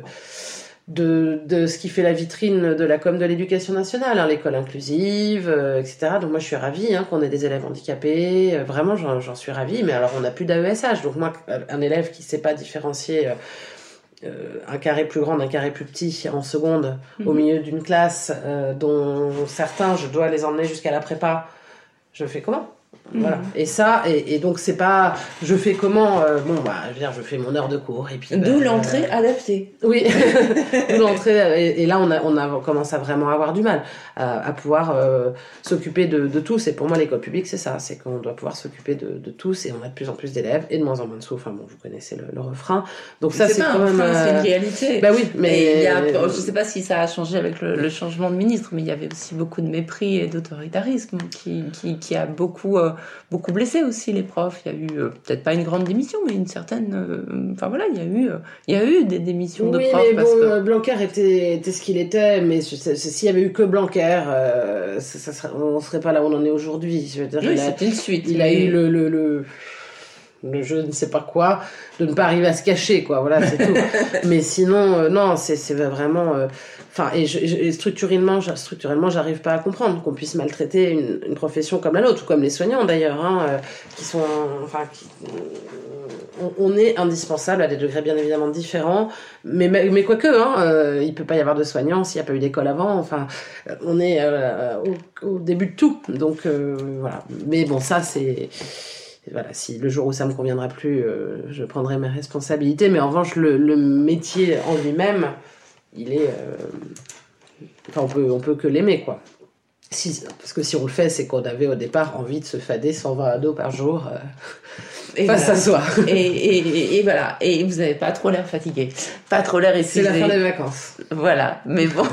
De, de ce qui fait la vitrine de la com de l'éducation nationale, hein, l'école inclusive, euh, et cetera. Donc moi je suis ravie hein, qu'on ait des élèves handicapés, euh, vraiment j'en, j'en suis ravie, mais alors on n'a plus d'A E S H, donc moi un élève qui ne sait pas différencier euh, un carré plus grand d'un carré plus petit en seconde, mmh. au milieu d'une classe euh, dont certains je dois les emmener jusqu'à la prépa, je fais comment ? Voilà. Mmh. Et ça, et, et donc c'est pas je fais comment, euh, bon bah je veux dire, je fais mon heure de cours et puis bah, d'où l'entrée euh, adaptée. Oui, d'où l'entrée, et, et là on a, on a commence à vraiment avoir du mal à, à pouvoir euh, s'occuper de, de tous, et pour moi l'école publique c'est ça, c'est qu'on doit pouvoir s'occuper de, de tous, et on a de plus en plus d'élèves et de moins en moins de sous, enfin bon vous connaissez le, le refrain, donc mais ça c'est, c'est pas quand un même refrain, euh... c'est une réalité. Bah oui, mais il y a, je sais pas si ça a changé avec le, le changement de ministre, mais il y avait aussi beaucoup de mépris et d'autoritarisme qui, qui, qui a beaucoup euh, beaucoup blessé aussi les profs. Il y a eu euh, peut-être pas une grande démission, mais une certaine. Enfin euh, voilà, il y a eu, euh, il y a eu des démissions de oui, profs. Oui, mais bon, que... Blanquer était, était ce qu'il était, mais s'il y avait eu que Blanquer, euh, ça, ça serait, on serait pas là où on en est aujourd'hui. Je veux dire, oui, il c'était a, une suite. Il mais... a eu le, le, le... le jeu ne sais pas quoi, de ne pas arriver à se cacher, quoi, voilà, c'est tout. Mais sinon, euh, non, c'est, c'est vraiment... Enfin, euh, et, et structurellement, structurellement, j'arrive pas à comprendre qu'on puisse maltraiter une, une profession comme la nôtre, ou comme les soignants, d'ailleurs, hein, euh, qui sont... Enfin, on, on est indispensable à des degrés, bien évidemment, différents, mais, mais, mais quoique, hein, euh, il peut pas y avoir de soignants s'il n'y a pas eu d'école avant, enfin, on est euh, au, au début de tout, donc, euh, voilà. Mais bon, ça, c'est... Voilà, si le jour où ça me conviendra plus, euh, je prendrai mes responsabilités. Mais en revanche, le, le métier en lui-même, il est... Euh... Enfin, on peut, on peut que l'aimer, quoi. Si, parce que si on le fait, c'est qu'on avait au départ envie de se fader cent vingt ados par jour... Euh... Et face voilà. à soi. Et, et, et, et voilà. Et vous n'avez pas trop l'air fatigué. Pas trop l'air épuisé. C'est la fin des vacances. Voilà. Mais bon.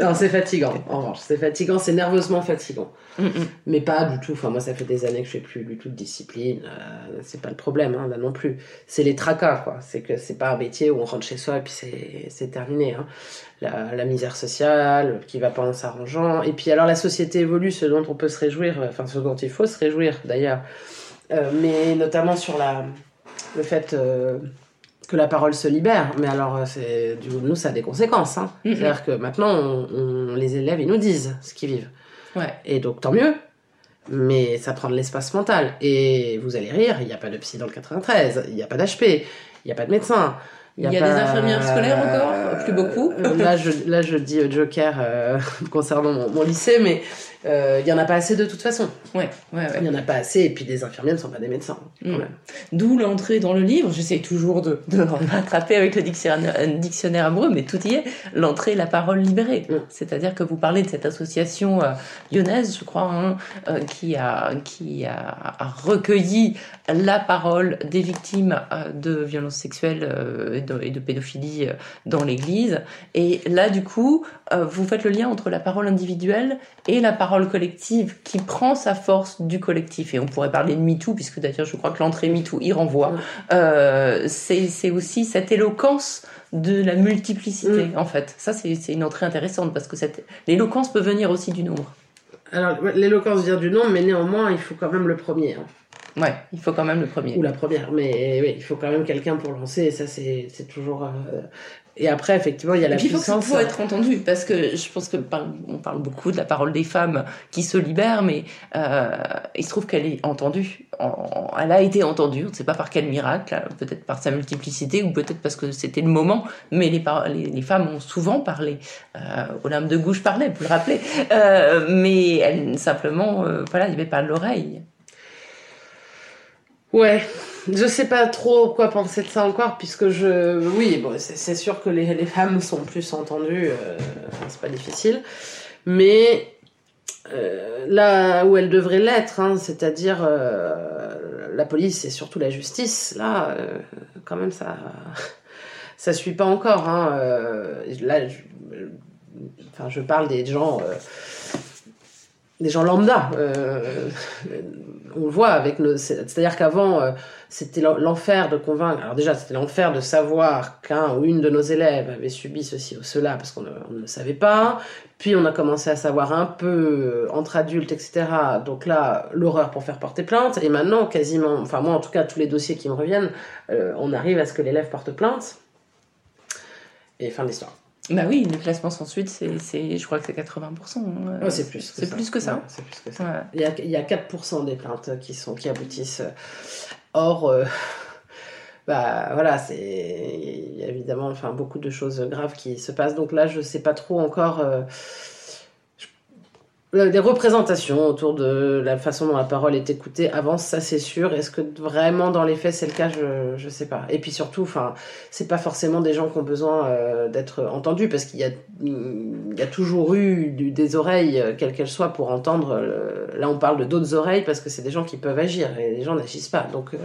Non, c'est fatigant. En revanche, c'est fatigant. C'est nerveusement fatigant. Mm-mm. Mais pas du tout. Enfin, moi, ça fait des années que je fais plus du tout de discipline. Euh, c'est pas le problème, hein, là non plus. C'est les tracas, quoi. C'est que c'est pas un métier où on rentre chez soi et puis c'est, c'est terminé, hein. La, la misère sociale qui va pas en s'arrangeant. Et puis, alors, la société évolue, ce dont on peut se réjouir, enfin, ce dont il faut se réjouir, d'ailleurs. Euh, mais notamment sur la, le fait euh, que la parole se libère. Mais alors, c'est, du coup, nous, ça a des conséquences. Hein. Mm-hmm. C'est-à-dire que maintenant, on, on, les élèves, ils nous disent ce qu'ils vivent. Ouais. Et donc, tant mieux. Mais ça prend de l'espace mental. Et vous allez rire, il n'y a pas de psy dans le quatre-vingt-treize, il n'y a pas d'H P, il n'y a pas de médecin. Il y a, y a pas... des infirmières scolaires encore, euh, plus beaucoup. Là je, là, je dis joker euh, concernant mon, mon lycée, mais il euh, n'y en a pas assez de toute façon. Il ouais, ouais, ouais. n'y en a pas assez, et puis des infirmières ne sont pas des médecins. Mmh. Quand même. D'où l'entrée dans le livre, j'essaie toujours de, de rattraper avec le dictionnaire, dictionnaire amoureux, mais tout y est, l'entrée, la parole libérée. Mmh. C'est-à-dire que vous parlez de cette association euh, lyonnaise, je crois, hein, euh, qui, a, qui a, a recueilli la parole des victimes euh, de violences sexuelles euh, et de pédophilie dans l'église. Et là, du coup, euh, vous faites le lien entre la parole individuelle et la parole collective qui prend sa force du collectif. Et on pourrait parler de MeToo, puisque d'ailleurs, je crois que l'entrée MeToo y renvoie. Euh, c'est, c'est aussi cette éloquence de la multiplicité, mmh. en fait. Ça, c'est, c'est une entrée intéressante, parce que cette... l'éloquence peut venir aussi du nombre. Alors, l'éloquence vient du nombre, mais néanmoins, il faut quand même le premier, hein. Ouais, il faut quand même le premier. Ou la première, mais oui, il faut quand même quelqu'un pour lancer, et ça, c'est, c'est toujours... Euh... Et après, effectivement, il y a la et puis, puissance... Il faut, faut être entendu, parce que je pense qu'on parle, parle beaucoup de la parole des femmes qui se libèrent, mais euh, il se trouve qu'elle est entendue. En, elle a été entendue, on ne sait pas par quel miracle, peut-être par sa multiplicité, ou peut-être parce que c'était le moment, mais les, par- les, les femmes ont souvent parlé. Euh, Olympe de Gouges parlait, vous le rappelez. Euh, mais elle, simplement, euh, voilà, il n'y avait pas de l'oreille. Ouais, je sais pas trop quoi penser de ça encore, puisque je... Oui, bon, c'est, c'est sûr que les, les femmes sont plus entendues, euh, c'est pas difficile, mais euh, là où elles devraient l'être, hein, c'est-à-dire euh, la police et surtout la justice, là, euh, quand même, ça ça suit pas encore. Hein, euh, là, je, euh, enfin, je parle des gens... Euh, des gens lambda. Euh, on le voit avec nos... C'est-à-dire qu'avant, euh, c'était l'enfer de convaincre. Alors déjà, c'était l'enfer de savoir qu'un ou une de nos élèves avait subi ceci ou cela parce qu'on ne le savait pas. Puis on a commencé à savoir un peu euh, entre adultes, et cetera. Donc là, l'horreur pour faire porter plainte. Et maintenant, quasiment... Enfin, moi, en tout cas, tous les dossiers qui me reviennent, euh, on arrive à ce que l'élève porte plainte. Et fin de l'histoire. Bah oui, le classement sans suite, c'est, c'est, je crois que c'est quatre-vingts pour cent. Euh, oh, c'est plus que c'est ça. Plus que ça. Ouais, c'est plus que ça. Ouais. Il, y a, il y a quatre pour cent des plaintes qui, sont, qui aboutissent. Or, euh, bah, voilà, c'est, il y a évidemment enfin, beaucoup de choses graves qui se passent. Donc là, je ne sais pas trop encore... Euh, des représentations autour de la façon dont la parole est écoutée avance, ça c'est sûr. Est-ce que vraiment dans les faits c'est le cas? Je ne sais pas. Et puis surtout, enfin, c'est pas forcément des gens qui ont besoin euh, d'être entendus, parce qu'il y a, il y a toujours eu du, des oreilles, quelles qu'elles soient, pour entendre. Le... Là on parle de d'autres oreilles parce que c'est des gens qui peuvent agir et les gens n'agissent pas. Donc... Euh...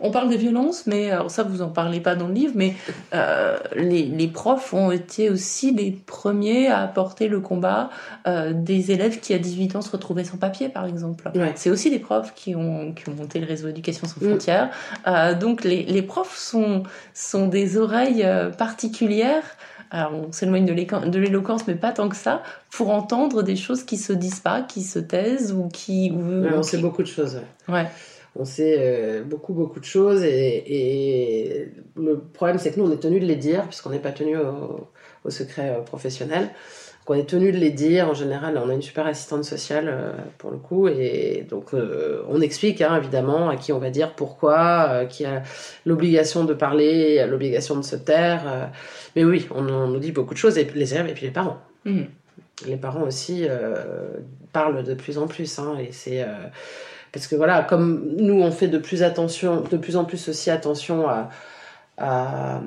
On parle des violences, mais ça vous en parlez pas dans le livre, mais euh, les, les profs ont été aussi les premiers à apporter le combat euh, des élèves qui à dix-huit ans se retrouvaient sans papier, par exemple. Ouais. C'est aussi des profs qui ont, qui ont monté le réseau Éducation sans frontières. Mmh. Euh, donc les, les profs sont, sont des oreilles particulières. Alors, on s'éloigne de l'éloquence, mais pas tant que ça, pour entendre des choses qui se disent pas, qui se taisent ou qui... Ou, ouais, on qui... sait beaucoup de choses. Ouais. On sait euh, beaucoup, beaucoup de choses, et, et le problème, c'est que nous, on est tenus de les dire, puisqu'on n'est pas tenus au, au secret euh, professionnel. Donc, on est tenus de les dire. En général, on a une super assistante sociale, euh, pour le coup, et donc euh, on explique, hein, évidemment, à qui on va dire pourquoi, euh, qui a l'obligation de parler, l'obligation de se taire. Euh, mais oui, on, on nous dit beaucoup de choses, et les élèves et puis les parents. Mmh. Les parents aussi euh, parlent de plus en plus, hein, et c'est... Euh, Parce que voilà, comme nous, on fait de plus, attention, de plus en plus aussi attention à... à...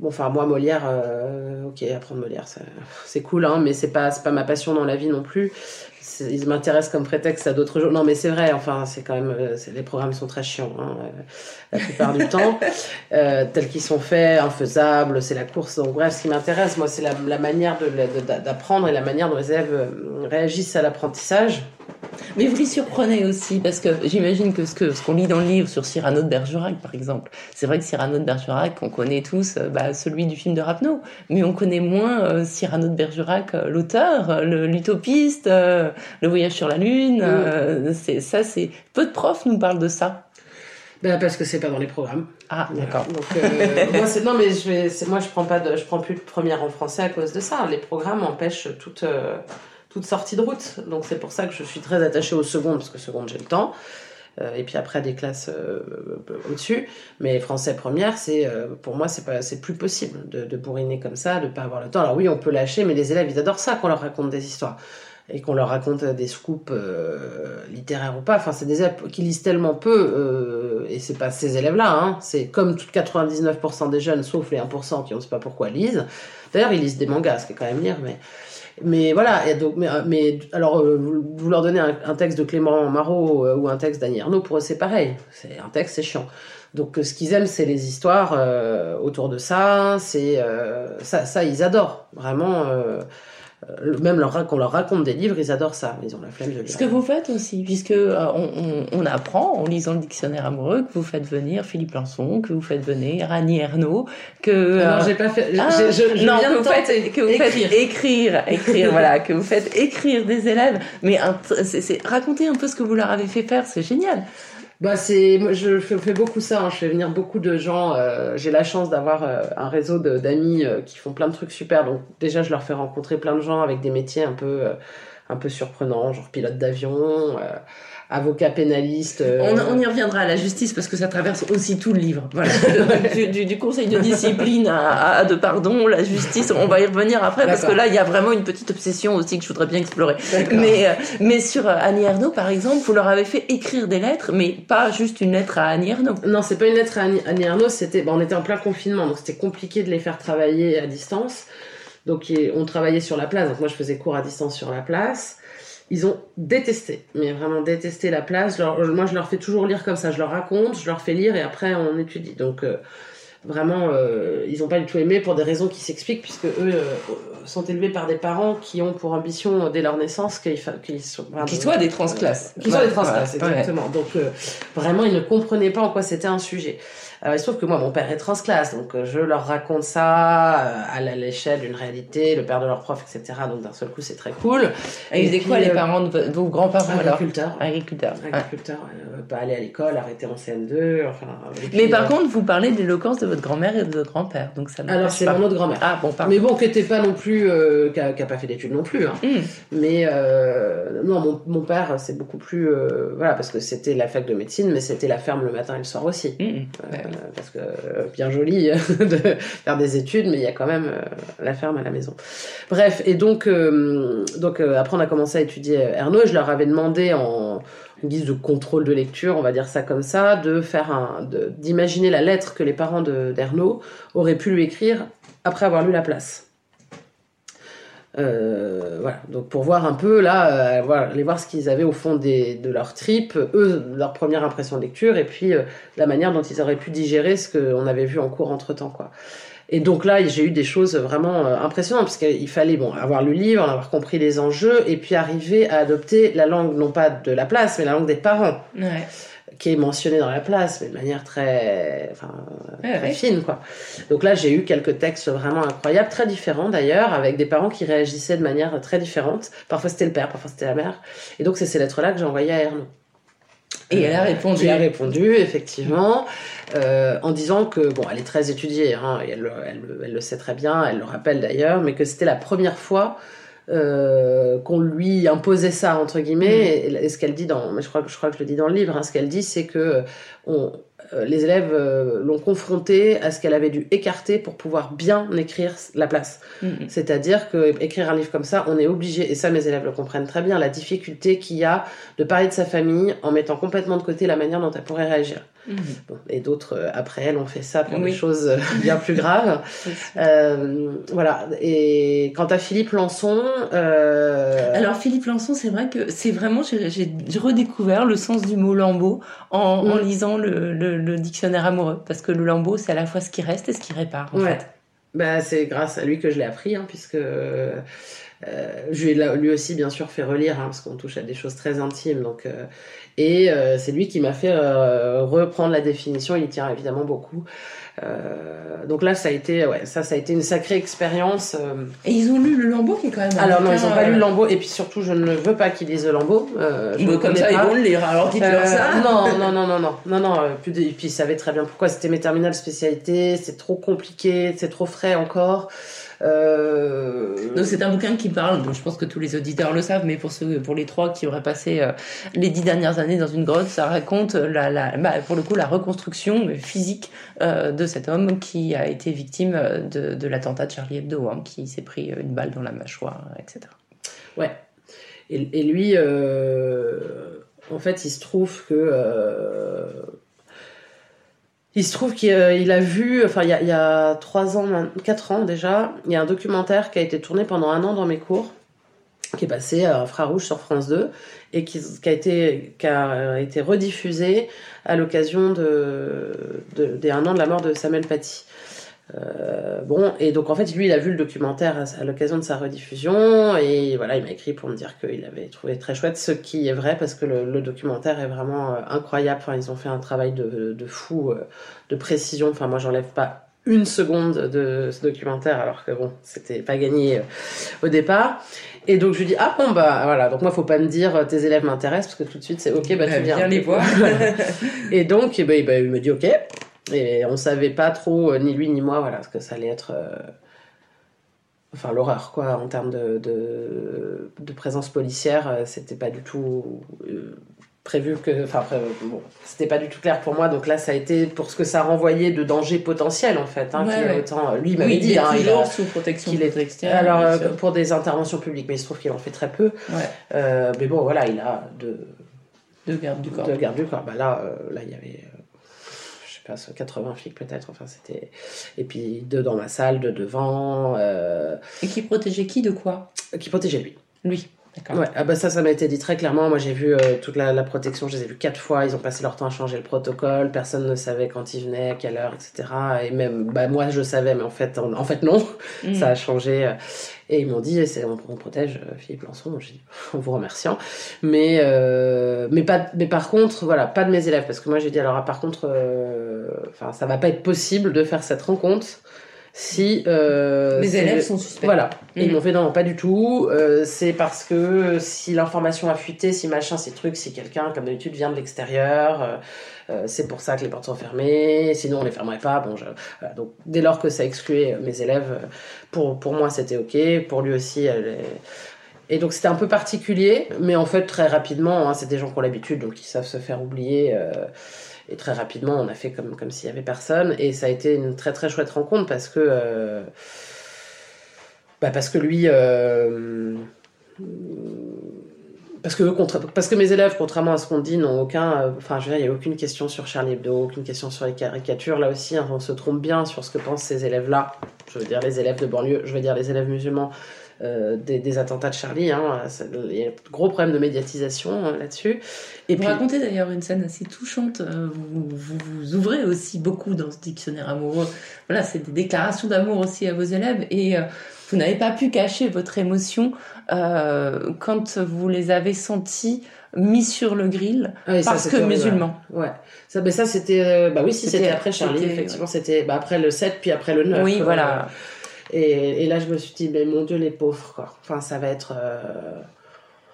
Bon, enfin, moi, Molière, euh, ok, apprendre Molière, ça, c'est cool, hein, mais c'est pas, c'est pas ma passion dans la vie non plus. C'est, ils m'intéressent comme prétexte à d'autres choses. Non, mais c'est vrai, enfin, c'est quand même... C'est, les programmes sont très chiants, hein, la plupart du temps. Euh, tels qu'ils sont faits, infaisables, c'est la course. Donc bref, ce qui m'intéresse, moi, c'est la, la manière de, de, d'apprendre et la manière dont les élèves réagissent à l'apprentissage. Mais vous les surprenez aussi, parce que j'imagine que ce, que ce qu'on lit dans le livre sur Cyrano de Bergerac, par exemple, c'est vrai que Cyrano de Bergerac, on connaît tous bah, celui du film de Rappeneau, mais on connaît moins euh, Cyrano de Bergerac, l'auteur, le, l'utopiste, euh, le voyage sur la Lune. Euh, c'est, ça, c'est... Peu de profs nous parlent de ça. Ben, parce que c'est pas dans les programmes. Ah, d'accord. Donc, euh, moi, c'est, non, mais je, vais, c'est, moi, je prends pas de, je prends plus de première en français à cause de ça. Les programmes empêchent toute... Euh... toute sortie de route, donc c'est pour ça que je suis très attachée aux secondes, parce que seconde j'ai le temps, euh, et puis après des classes euh, au-dessus, mais français première, c'est, euh, pour moi c'est, pas, c'est plus possible de, de bourriner comme ça, de pas avoir le temps. Alors oui, on peut lâcher, mais les élèves ils adorent ça, qu'on leur raconte des histoires, et qu'on leur raconte des scoops euh, littéraires ou pas. Enfin, c'est des élèves qui lisent tellement peu, euh, et c'est pas ces élèves-là, hein. C'est comme quatre-vingt-dix-neuf pour cent des jeunes, sauf les un pour cent qui on ne sait pas pourquoi lisent. D'ailleurs, ils lisent des mangas, ce qui est quand même lire, mais... Mais voilà, et donc, mais, mais alors euh, vous, vous leur donnez un, un texte de Clément Marot euh, ou un texte d'Annie Ernaux, pour eux c'est pareil, c'est un texte, c'est chiant. Donc euh, ce qu'ils aiment, c'est les histoires euh, autour de ça, c'est euh, ça, ça ils adorent vraiment. Euh, Même leur, qu'on leur raconte des livres, ils adorent ça. Ils ont la flemme de lire. Ce que vous faites aussi, puisque euh, on, on, on apprend en lisant le dictionnaire amoureux que vous faites venir Philippe Lançon, que vous faites venir Annie Ernaux, que euh... non, j'ai pas fait. Ah, je, je, je non, viens que, vous faites, que vous écrire. faites écrire, écrire, voilà, que vous faites écrire des élèves. Mais un, c'est, c'est raconter un peu ce que vous leur avez fait faire, c'est génial. Bah c'est, je fais beaucoup ça, hein. Je fais venir beaucoup de gens, euh, j'ai la chance d'avoir euh, un réseau de, d'amis euh, qui font plein de trucs super, donc déjà je leur fais rencontrer plein de gens avec des métiers un peu, euh, un peu surprenants, genre pilote d'avion, euh, avocat pénaliste... Euh... On, on y reviendra à la justice, parce que ça traverse aussi tout le livre, voilà. du, du, du conseil de discipline à, à de pardon, la justice, on va y revenir après. D'accord. Parce que là il y a vraiment une petite obsession aussi que je voudrais bien explorer. Mais, euh, mais sur euh, Annie Ernaux par exemple, vous leur avez fait écrire des lettres, mais pas juste une lettre à Annie Ernaux. Non, c'est pas une lettre à Annie Ernaux, c'était, ben, on était en plein confinement, donc c'était compliqué de les faire travailler à distance. Donc on travaillait sur la place, donc moi je faisais cours à distance sur la place. Ils ont détesté, mais vraiment détesté la place. Je leur, moi je leur fais toujours lire comme ça, je leur raconte, je leur fais lire et après on étudie. Donc euh, vraiment, euh, ils n'ont pas du tout aimé pour des raisons qui s'expliquent, puisque eux euh, sont élevés par des parents qui ont pour ambition, dès leur naissance, qu'ils fa... qu'ils soient, pardon, qu'ils soient des transclasses. Qu'ils soient ouais, des transclasses, ouais, exactement. Ouais. Donc, euh, vraiment, ils ne comprenaient pas en quoi c'était un sujet. Euh, il se trouve que moi, mon père est transclasse, donc euh, je leur raconte ça euh, à l'échelle d'une réalité, le père de leur prof, et cetera. Donc, d'un seul coup, c'est très cool. Et, et ils étaient quoi, les parents de vos grands-parents alors ? Agriculteurs. Agriculteurs. Agriculteurs. Euh, pas aller à l'école, arrêter en C N deux, enfin... Puis, mais par euh... contre, vous parlez de l'éloquence de votre grand-mère et de votre grand-père, donc ça ne Alors, c'est pas. Mon autre grand-mère. Ah, bon, pardon. Mais bon, qui n'était pas non plus... Euh, qui n'a pas fait d'études non plus, hein. Mm. Mais, euh, non, mon, mon père, c'est beaucoup plus... Euh, voilà, parce que c'était la fac de médecine, mais c'était la ferme le matin et le soir aussi. Mm. Euh, ouais. Parce que euh, bien joli de faire des études, mais il y a quand même euh, la ferme à la maison. Bref, et donc, euh, donc euh, après on a commencé à étudier Ernaux, et je leur avais demandé en, en guise de contrôle de lecture, on va dire ça comme ça, de faire un, de, d'imaginer la lettre que les parents de, d'Ernaux auraient pu lui écrire après avoir lu La Place. Euh, voilà, donc pour voir un peu là, euh, voilà, aller voir ce qu'ils avaient au fond des, de leur tripes, eux, leur première impression de lecture, et puis euh, la manière dont ils auraient pu digérer ce qu'on avait vu en cours entre temps, quoi. Et donc là, j'ai eu des choses vraiment euh, impressionnantes, parce qu'il fallait, bon, avoir lu le livre, avoir compris les enjeux, et puis arriver à adopter la langue, non pas de La Place, mais la langue des parents. Ouais. Qui est mentionné dans La Place, mais de manière très, enfin, ouais, très ouais. fine, quoi. Donc là, j'ai eu quelques textes vraiment incroyables, très différents d'ailleurs, avec des parents qui réagissaient de manière très différente. Parfois, c'était le père, parfois, c'était la mère. Et donc, c'est ces lettres-là que j'ai envoyées à Ernaux. Et elle a répondu. Elle a répondu, effectivement, euh, en disant que, bon, elle est très étudiée, hein, et elle, elle, elle le sait très bien, elle le rappelle d'ailleurs, mais que c'était la première fois Euh, qu'on lui imposait ça, entre guillemets, et, et ce qu'elle dit dans, je crois, je crois que je le dis dans le livre, hein, ce qu'elle dit, c'est que on, euh, les élèves euh, l'ont confrontée à ce qu'elle avait dû écarter pour pouvoir bien écrire La Place. Mm-hmm. C'est-à-dire qu'écrire un livre comme ça, on est obligé, et ça mes élèves le comprennent très bien, la difficulté qu'il y a de parler de sa famille en mettant complètement de côté la manière dont elle pourrait réagir. Mmh. Bon, et d'autres euh, après elle ont fait ça pour oui. des choses euh, bien plus graves. euh, voilà. Et quant à Philippe Lançon, euh... alors Philippe Lançon, c'est vrai que c'est vraiment j'ai, j'ai redécouvert le sens du mot lambeau en, mmh. en lisant le, le, le dictionnaire amoureux, parce que le lambeau, c'est à la fois ce qui reste et ce qui répare en ouais. fait. Bah, c'est grâce à lui que je l'ai appris, hein, puisque euh, je lui ai lui aussi bien sûr fait relire, hein, parce qu'on touche à des choses très intimes, donc euh, et euh, c'est lui qui m'a fait euh, reprendre la définition. Il y tient évidemment beaucoup. Euh, donc là, ça a été, ouais, ça, ça a été une sacrée expérience. Euh... Et ils ont lu le lambeau, qui est quand même. Alors non, ils n'ont pas euh... lu le lambeau. Et puis surtout, je ne veux pas qu'ils lisent le lambeau. Euh, je comme ça, pas. Ils vont le lire. Alors dites-leur euh, ça. Non, non, non, non, non, non, non. Euh, puis, et puis ils savaient très bien pourquoi. C'était mes terminales spécialités. C'est trop compliqué. C'est trop frais encore. Euh... Donc c'est un bouquin qui parle. Bon, je pense que tous les auditeurs le savent, mais pour ceux, pour les trois qui auraient passé euh, les dix dernières années dans une grotte, ça raconte la, la, bah, pour le coup, la reconstruction physique euh, de cet homme qui a été victime de, de l'attentat de Charlie Hebdo, hein, qui s'est pris une balle dans la mâchoire, et cetera. Ouais. Et, et lui, euh, en fait, il se trouve que. Euh... Il se trouve qu'il a vu, enfin il y a, il y a trois ans, quatre ans déjà, il y a un documentaire qui a été tourné pendant un an dans mes cours, qui est passé à Infrarouge sur France deux et qui, qui, a été, qui a été rediffusé à l'occasion de, de, des un an de la mort de Samuel Paty. Euh, bon, et donc en fait lui il a vu le documentaire à, à l'occasion de sa rediffusion, et voilà, il m'a écrit pour me dire qu'il avait trouvé très chouette, ce qui est vrai, parce que le, le documentaire est vraiment euh, incroyable. Enfin, ils ont fait un travail de, de fou, euh, de précision. Enfin, moi j'enlève pas une seconde de ce documentaire, alors que bon, c'était pas gagné euh, au départ. Et donc je lui dis, ah bon, bah voilà, donc moi faut pas me dire tes élèves m'intéressent, parce que tout de suite c'est ok, bah, bah tu viens, viens les voir. Et donc et bah, et bah, il me dit ok. Et on savait pas trop, euh, ni lui ni moi, voilà, ce que ça allait être, euh, enfin l'horreur, quoi, en termes de, de, de présence policière. Euh, c'était pas du tout euh, prévu que, enfin pré- bon, c'était pas du tout clair pour moi. Donc là, ça a été pour ce que ça renvoyait de danger potentiel, en fait. Hein, ouais, ouais. Autant, lui il m'avait oui, dit, il est hein, toujours il a, sous protection qu'il est extérieure. Alors euh, pour des interventions publiques, mais il se trouve qu'il en fait très peu. Ouais. Euh, mais bon, voilà, il a deux de gardes du corps. Deux gardes du corps. Bah là, euh, là il y avait. Euh, quatre-vingts flics peut-être, enfin c'était, et puis deux dans ma salle, deux devant. Euh... Et qui protégeait qui de quoi ? Qui protégeait lui. Lui. D'accord. Ouais, ah bah ça, ça m'a été dit très clairement. Moi, j'ai vu euh, toute la, la protection, je les ai vus quatre fois. Ils ont passé leur temps à changer le protocole. Personne ne savait quand ils venaient, à quelle heure, et cetera. Et même, bah, moi, je savais, mais en fait, en, en fait non. Mmh. Ça a changé. Et ils m'ont dit, c'est, on, on protège Philippe Lançon. J'ai dit, en vous remerciant. Mais, euh, mais, pas, mais par contre, voilà, pas de mes élèves. Parce que moi, j'ai dit, alors, par contre, euh, ça va pas être possible de faire cette rencontre. Si euh, les élèves sont suspects. Voilà. Mmh. Et ils m'ont fait non, non pas du tout. Euh, c'est parce que si l'information a fuité, si machin, ces trucs, si quelqu'un, comme d'habitude, vient de l'extérieur, euh, c'est pour ça que les portes sont fermées. Sinon, on les fermerait pas. Bon, je... voilà. Donc, dès lors que ça excluait mes élèves, pour, pour moi, c'était OK. Pour lui aussi, elle est... Et donc, c'était un peu particulier. Mais en fait, très rapidement, hein, c'est des gens qui ont l'habitude, donc ils savent se faire oublier... Euh... Et très rapidement, on a fait comme, comme s'il n'y avait personne. Et ça a été une très très chouette rencontre parce que... Euh, bah parce que lui... Euh, parce, que, parce que mes élèves, contrairement à ce qu'on dit, n'ont aucun... Enfin, je veux dire, il n'y a aucune question sur Charlie Hebdo, aucune question sur les caricatures. Là aussi, hein, on se trompe bien sur ce que pensent ces élèves-là. Je veux dire les élèves de banlieue, je veux dire les élèves musulmans euh, des, des attentats de Charlie. Hein, ça, il y a un gros problème de médiatisation hein, là-dessus. Et vous puis... racontez d'ailleurs une scène assez touchante. Euh, vous, vous vous ouvrez aussi beaucoup dans ce dictionnaire amoureux. Voilà, c'est des déclarations d'amour aussi à vos élèves. Et euh, vous n'avez pas pu cacher votre émotion euh, quand vous les avez sentis mis sur le grill oui, parce ça, que musulmans. Ouais. ouais. Ça, mais ça, c'était... Euh, bah oui, si, c'était, c'était après Charlie. C'était, effectivement, ouais. c'était bah, après le sept, puis après le neuf. Oui, voilà. Euh, Et, et là, je me suis dit, mais mon Dieu, les pauvres, quoi. Enfin, ça va être... Euh...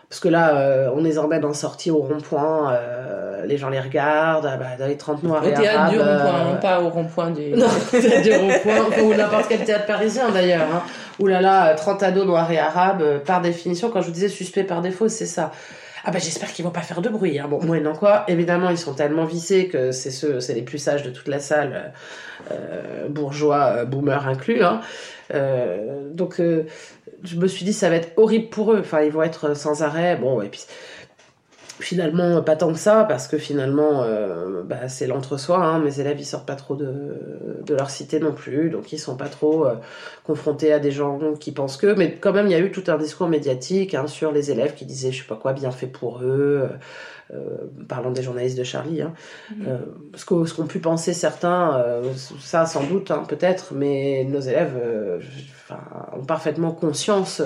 Parce que là, euh, on les emmène en sortie au rond-point, euh, les gens les regardent, euh, bah, dans les trente noirs et arabes... Au théâtre du rond-point, euh... pas au rond-point du... Non, au théâtre du rond-point, ou n'importe quel théâtre parisien, d'ailleurs. Hein. Ouh là là, trente ados noirs et arabes, euh, par définition, quand je vous disais suspect par défaut, c'est ça. Ah bah j'espère qu'ils vont pas faire de bruit. Hein. Bon, moi non quoi. Évidemment, ils sont tellement vissés que c'est ceux, c'est les plus sages de toute la salle, euh, bourgeois, euh, boomers inclus. Hein. Euh, donc, euh, je me suis dit ça va être horrible pour eux. Enfin, ils vont être sans arrêt. Bon, et puis finalement pas tant que ça parce que finalement, euh, bah c'est l'entre-soi. Hein. Mes élèves ils sortent pas trop de de leur cité non plus, donc ils sont pas trop euh, confrontés à des gens qui pensent que. Mais quand même il y a eu tout un discours médiatique hein, sur les élèves qui disaient je sais pas quoi bien fait pour eux, euh, parlant des journalistes de Charlie. Hein. Mmh. Euh, ce que ce qu'ont pu penser certains, euh, ça sans doute hein, peut-être, mais nos élèves euh, ont parfaitement conscience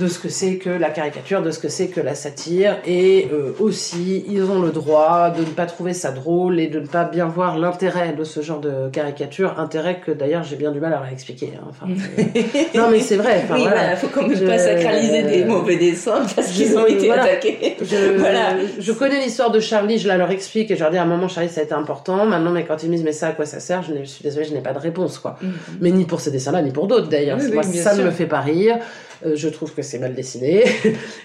de ce que c'est que la caricature, de ce que c'est que la satire, et euh, aussi, ils ont le droit de ne pas trouver ça drôle et de ne pas bien voir l'intérêt de ce genre de caricature, intérêt que d'ailleurs j'ai bien du mal à leur expliquer. Hein. Enfin, c'est... Non mais c'est vrai. Oui, voilà, bah, faut qu'on ne je... pas sacraliser euh... des mauvais dessins parce qu'ils je... ont été voilà. attaqués. Je... voilà. Je connais l'histoire de Charlie, je la leur explique et je leur dis à un moment Charlie ça a été important, maintenant mais quand ils me disent mais ça à quoi ça sert, je, n'ai... je suis désolée je n'ai pas de réponse quoi. Mm-hmm. Mais ni pour ces dessins-là ni pour d'autres d'ailleurs. Oui, oui, moi, ça ne me fait pas rire. Euh, je trouve que c'est mal dessiné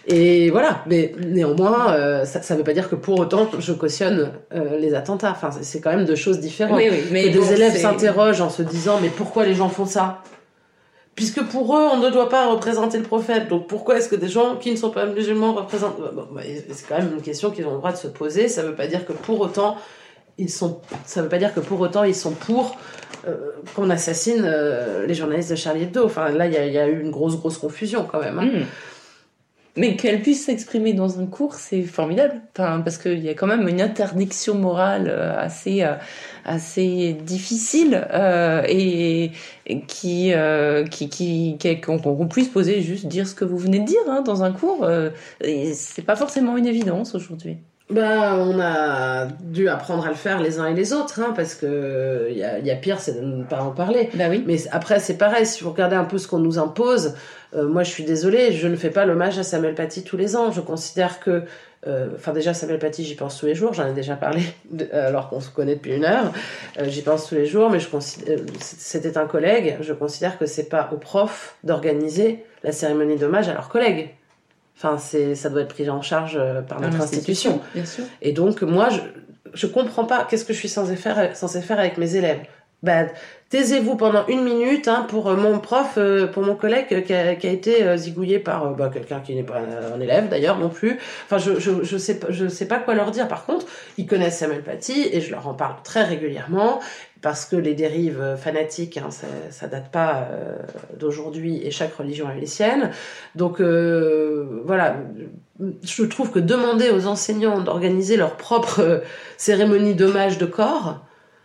et voilà mais néanmoins euh, ça, ça veut pas dire que pour autant je cautionne euh, les attentats enfin c'est, c'est quand même deux choses différentes oui, oui, mais que bon, des élèves c'est... s'interrogent en se disant mais pourquoi les gens font ça puisque pour eux on ne doit pas représenter le prophète donc pourquoi est-ce que des gens qui ne sont pas musulmans représentent bon, bah, c'est quand même une question qu'ils ont le droit de se poser ça veut pas dire que pour autant ils sont ça veut pas dire que pour autant ils sont pour Euh, qu'on assassine euh, les journalistes de Charlie Hebdo. Enfin, là, il y, y a eu une grosse, grosse confusion quand même. Hein. Mmh. Mais qu'elle puisse s'exprimer dans un cours, c'est formidable. Enfin, parce qu'il y a quand même une interdiction morale assez, assez difficile euh, et, et qui, euh, qui, qui, qui, qu'on, qu'on puisse poser juste dire ce que vous venez de dire hein, dans un cours. Euh, et c'est pas forcément une évidence aujourd'hui. Bah, on a dû apprendre à le faire les uns et les autres, hein, parce que il y a, y a pire, c'est de ne pas en parler. Bah oui. Mais après, c'est pareil, si vous regardez un peu ce qu'on nous impose, euh, moi je suis désolée, je ne fais pas l'hommage à Samuel Paty tous les ans. Je considère que, enfin euh, déjà Samuel Paty, j'y pense tous les jours, j'en ai déjà parlé, de, alors qu'on se connaît depuis une heure, euh, j'y pense tous les jours, mais je considère, c'était un collègue, je considère que c'est pas aux profs d'organiser la cérémonie d'hommage à leurs collègues. Enfin, c'est, ça doit être pris en charge par notre institution. Bien sûr. Et donc, moi, je ne comprends pas qu'est-ce que je suis censée faire, censée faire avec mes élèves. Bah, taisez-vous pendant une minute hein, pour mon prof, euh, pour mon collègue euh, qui, a, qui a été euh, zigouillé par euh, bah, quelqu'un qui n'est pas un, un élève d'ailleurs non plus. Enfin, je je je sais pas je sais pas quoi leur dire. Par contre, ils connaissent Samuel Paty et je leur en parle très régulièrement. Parce que les dérives fanatiques, hein, ça, ça date pas euh, d'aujourd'hui et chaque religion a les siennes. Donc euh, voilà, je trouve que demander aux enseignants d'organiser leur propre euh, cérémonie d'hommage de corps,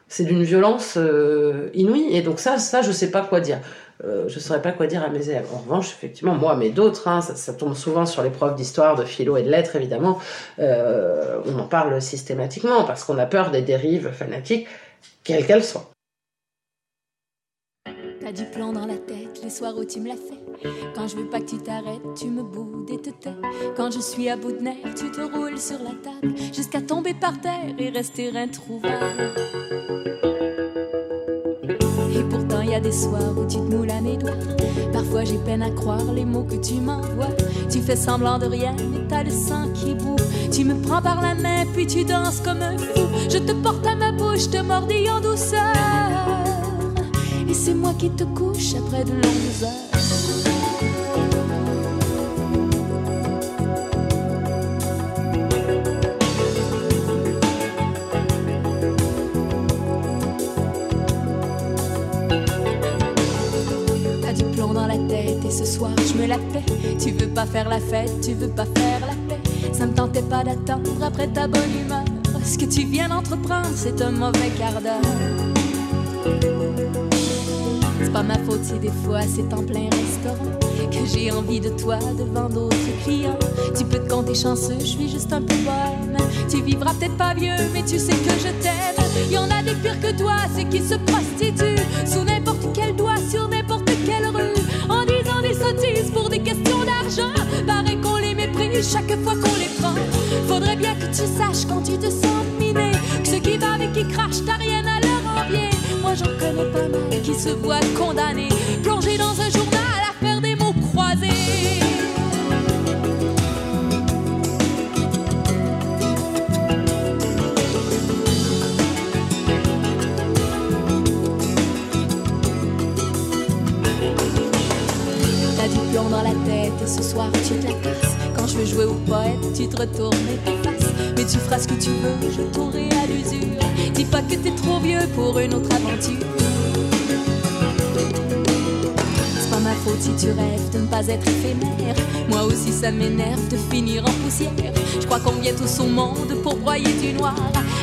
c'est d'une violence euh, inouïe. Et donc ça, ça je sais pas quoi dire. Euh, je saurais pas quoi dire à mes élèves. En revanche, effectivement, moi, mais d'autres, hein, ça, ça tombe souvent sur les profs d'histoire, de philo et de lettres, évidemment. Euh, on en parle systématiquement parce qu'on a peur des dérives fanatiques. Quelle qu'elle soit. T'as du plan dans la tête, les soirs où tu me l'as fait. Quand je veux pas que tu t'arrêtes, tu me boudes et te tais. Quand je suis à bout de nerfs, tu te roules sur la table jusqu'à tomber par terre et rester introuvable. Et pourtant il y a des soirs où tu te moules à mes doigts. Parfois j'ai peine à croire les mots que tu m'envoies. Tu fais semblant de rien, mais t'as le sang qui boue. Tu me prends par la main, puis tu danses comme un fou. Je te porte à ma bouche, te mordis en douceur. Et c'est moi qui te couche après de longues heures. T'as du plomb dans la tête et ce soir je me la paie. Tu veux pas faire la fête, tu veux pas faire la paix. Ça me tentait pas d'attendre après ta bonne humeur. Ce que tu viens d'entreprendre, c'est un mauvais quart d'heure. C'est pas ma faute si des fois c'est en plein restaurant que j'ai envie de toi devant d'autres clients. Tu peux te compter chanceux, je suis juste un peu bonne. Tu vivras peut-être pas vieux, mais tu sais que je t'aime. Y en a des pires que toi, ceux qui se prostituent sous n'importe quel doigt, sur n'importe quelle rue, en disant des sottises pour des questions d'argent. Paraît qu'on les méprise chaque fois qu'on les prend. Faudrait bien que tu saches quand tu te sens miné que ceux qui bavent et qui crachent, t'as rien à leur envier. Moi j'en connais pas mal qui se voient condamnés, plongés dans un journal à faire des mots croisés. T'as du plomb dans la tête et ce soir tu te la casses. Quand je veux jouer au poète, tu te retournes et tu passes. Mais tu feras ce que tu veux, je courrai à l'usure. Dis pas que t'es trop vieux pour une autre aventure. C'est pas ma faute si tu rêves de ne pas être éphémère. Moi aussi ça m'énerve de finir en poussière. Je crois qu'on vient tous au monde pour broyer du noir.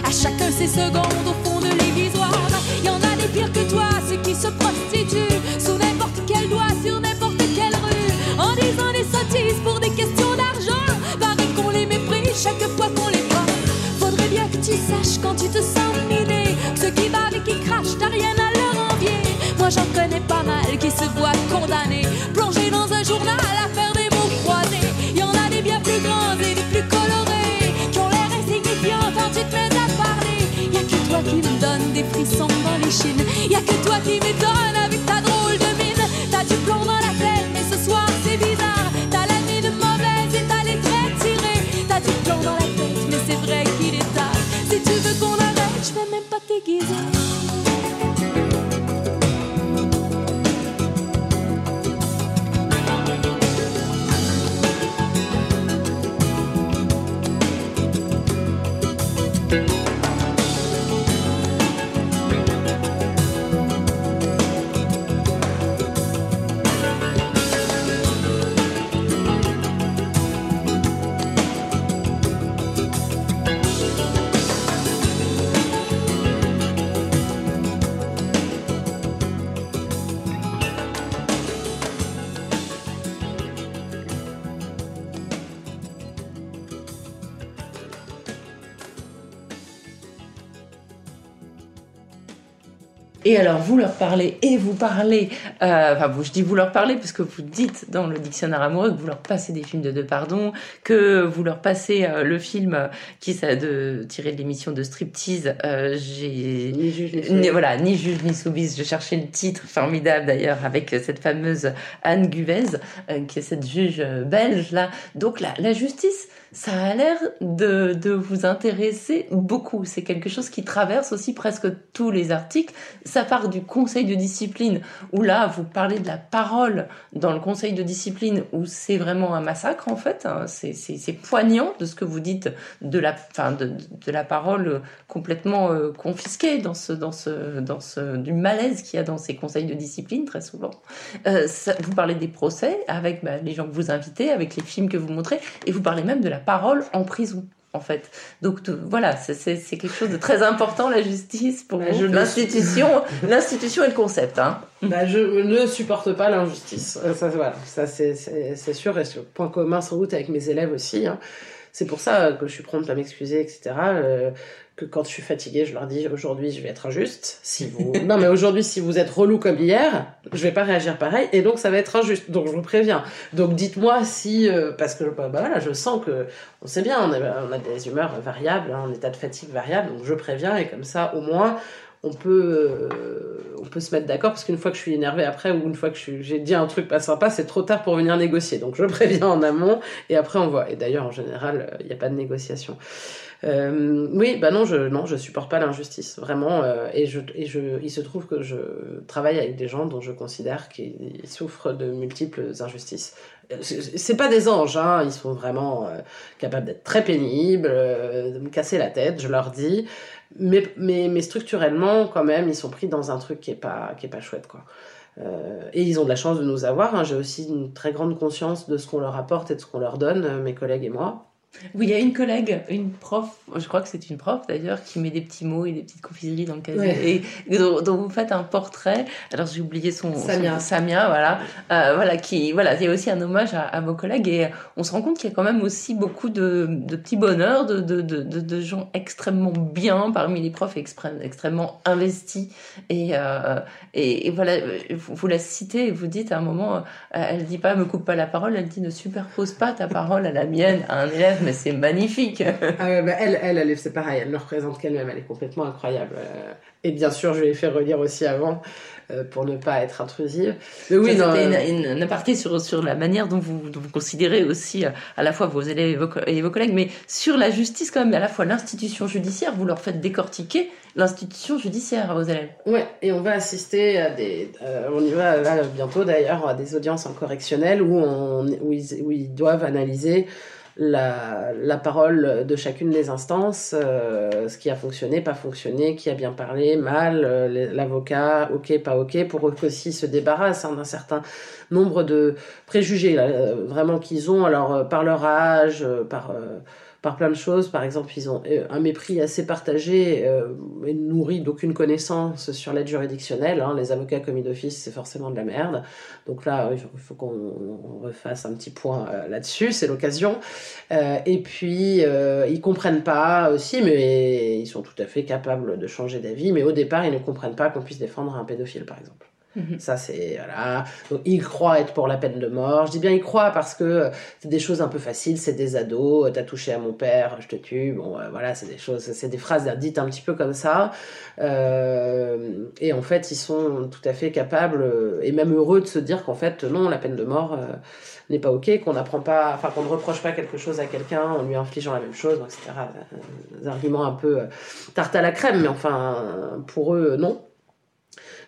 À chacun ses secondes au fond de l'évisoire. Y en a des pires que toi, ceux qui se prostituent sous n'importe quel doigt, sur n'importe quelle rue, en disant des sottises pour des questions d'argent. Paraît qu'on les méprise chaque fois qu'on les voit. Faudrait bien que tu saches quand tu te sens. T'as rien à leur envier. Moi j'en connais pas mal qui se voient condamnés, plongés dans un journal à faire des mots croisés. Y en a des bien plus grands et des plus colorés qui ont l'air insignifiants quand tu te mets à parler. Y a que toi qui me donne des frissons dans les chines. Y a que toi qui m'étonne avec ta drôle de mine. T'as du plomb dans la tête mais ce soir c'est bizarre. T'as la nuit de mauvaise et t'as les traits tirés. T'as du plomb dans la tête mais c'est vrai qu'il est tard. Si tu veux qu'on arrête, je vais même pas t'aiguiser. Et alors, vous leur parlez, et vous parlez... Euh, enfin, vous, je dis vous leur parlez, parce que vous dites dans le dictionnaire amoureux que vous leur passez des films de Depardon, que vous leur passez euh, le film qui ça, de, tiré de l'émission de Striptease. Euh, j'ai, ni juge, ni soubise. Voilà, ni juge, ni soubise. Je cherchais le titre, formidable d'ailleurs, avec cette fameuse Anne Guvez, euh, qui est cette juge belge, là. Donc, la, la justice... ça a l'air de, de vous intéresser beaucoup. C'est quelque chose qui traverse aussi presque tous les articles. Ça part du conseil de discipline, où là, vous parlez de la parole dans le conseil de discipline, où c'est vraiment un massacre, en fait. C'est, c'est, c'est poignant de ce que vous dites, de la, enfin, de, de la parole complètement euh, confisquée, dans ce, dans ce, dans ce, du malaise qu'il y a dans ces conseils de discipline, très souvent. Euh, ça, vous parlez des procès, avec bah, les gens que vous invitez, avec les films que vous montrez, et vous parlez même de la parole en prison, en fait. Donc tout, voilà, c'est, c'est, c'est quelque chose de très important, la justice, pour bah, vous. L'institution, l'institution et le concept. Hein. Bah, je ne supporte pas l'injustice. Ça, voilà, ça c'est, c'est, c'est sûr. Et ce point commun sans doute avec mes élèves aussi. Hein. C'est pour ça que je suis prompte à m'excuser, et cetera. Euh, que quand je suis fatiguée, je leur dis aujourd'hui je vais être injuste. Si vous, non mais aujourd'hui si vous êtes relou comme hier, je vais pas réagir pareil et donc ça va être injuste. Donc je vous préviens. Donc dites-moi si euh, parce que bah, bah, voilà, je sens que on sait bien, on a, on a des humeurs variables, un hein, état de fatigue variable. Donc je préviens et comme ça au moins on peut euh, on peut se mettre d'accord parce qu'une fois que je suis énervée après ou une fois que je suis, j'ai dit un truc pas sympa, c'est trop tard pour venir négocier. Donc je préviens en amont et après on voit. Et d'ailleurs en général, il n'y a pas de négociation. Euh, oui, bah non, je non, je supporte pas l'injustice vraiment. Euh, et je et je il se trouve que je travaille avec des gens dont je considère qu'ils souffrent de multiples injustices. C'est pas des anges, hein, ils sont vraiment euh, capables d'être très pénibles, euh, de me casser la tête, je leur dis. Mais, mais, mais structurellement, quand même, ils sont pris dans un truc qui est pas, qui est pas chouette, quoi. Euh, et ils ont de la chance de nous avoir, hein. J'ai aussi une très grande conscience de ce qu'on leur apporte et de ce qu'on leur donne, mes collègues et moi. Oui, il y a une collègue, une prof, je crois que c'est une prof d'ailleurs, qui met des petits mots et des petites confiseries dans le casier, ouais. et dont, dont vous faites un portrait. Alors j'ai oublié son Samia, son, Samia voilà, euh, voilà qui, voilà, il y a aussi un hommage à, à vos collègues et on se rend compte qu'il y a quand même aussi beaucoup de, de petits bonheurs, de, de, de, de, de gens extrêmement bien parmi les profs, expré- extrêmement investis et, euh, et, et voilà, vous, vous la citez et vous dites à un moment, elle dit pas me coupe pas la parole, elle dit ne superpose pas ta parole à la mienne à un élève. Mais c'est magnifique. euh, bah elle, elle, elle, c'est pareil, elle le représente qu'elle-même, elle est complètement incroyable. Euh, et bien sûr, je l'ai fait relire aussi avant euh, pour ne pas être intrusive. Mais oui, ça, non, c'était une, une, une aparté sur, sur la manière dont vous, dont vous considérez aussi euh, à la fois vos élèves et vos, et vos collègues, mais sur la justice quand même, à la fois l'institution judiciaire, vous leur faites décortiquer l'institution judiciaire à vos élèves. Ouais, et on va assister à des, euh, on y va là, bientôt d'ailleurs, à des audiences en correctionnel où, on, où, ils, où ils doivent analyser La, la parole de chacune des instances, euh, ce qui a fonctionné, pas fonctionné, qui a bien parlé, mal, euh, l'avocat, ok, pas ok, pour qu'aussi se débarrassent hein, d'un certain nombre de préjugés, là, euh, vraiment qu'ils ont, alors euh, par leur âge, euh, par... Euh, par plein de choses. Par exemple, ils ont un mépris assez partagé euh, et nourri d'aucune connaissance sur l'aide juridictionnelle. Hein. Les avocats commis d'office, c'est forcément de la merde. Donc là, il faut qu'on refasse un petit point euh, là-dessus, c'est l'occasion. Euh, et puis, euh, ils comprennent pas aussi, mais ils sont tout à fait capables de changer d'avis. Mais au départ, ils ne comprennent pas qu'on puisse défendre un pédophile, par exemple. Ça, c'est voilà. Donc, ils croient être pour la peine de mort. Je dis bien ils croient parce que c'est des choses un peu faciles, c'est des ados. T'as touché à mon père, je te tue. Bon, euh, voilà, c'est des choses, c'est des phrases dites un petit peu comme ça. Euh, et en fait, ils sont tout à fait capables et même heureux de se dire qu'en fait, non, la peine de mort euh, n'est pas ok, qu'on n'apprend pas, enfin, qu'on ne reproche pas quelque chose à quelqu'un en lui infligeant la même chose, et cetera. Des arguments un peu tarte à la crème, mais enfin, pour eux, non.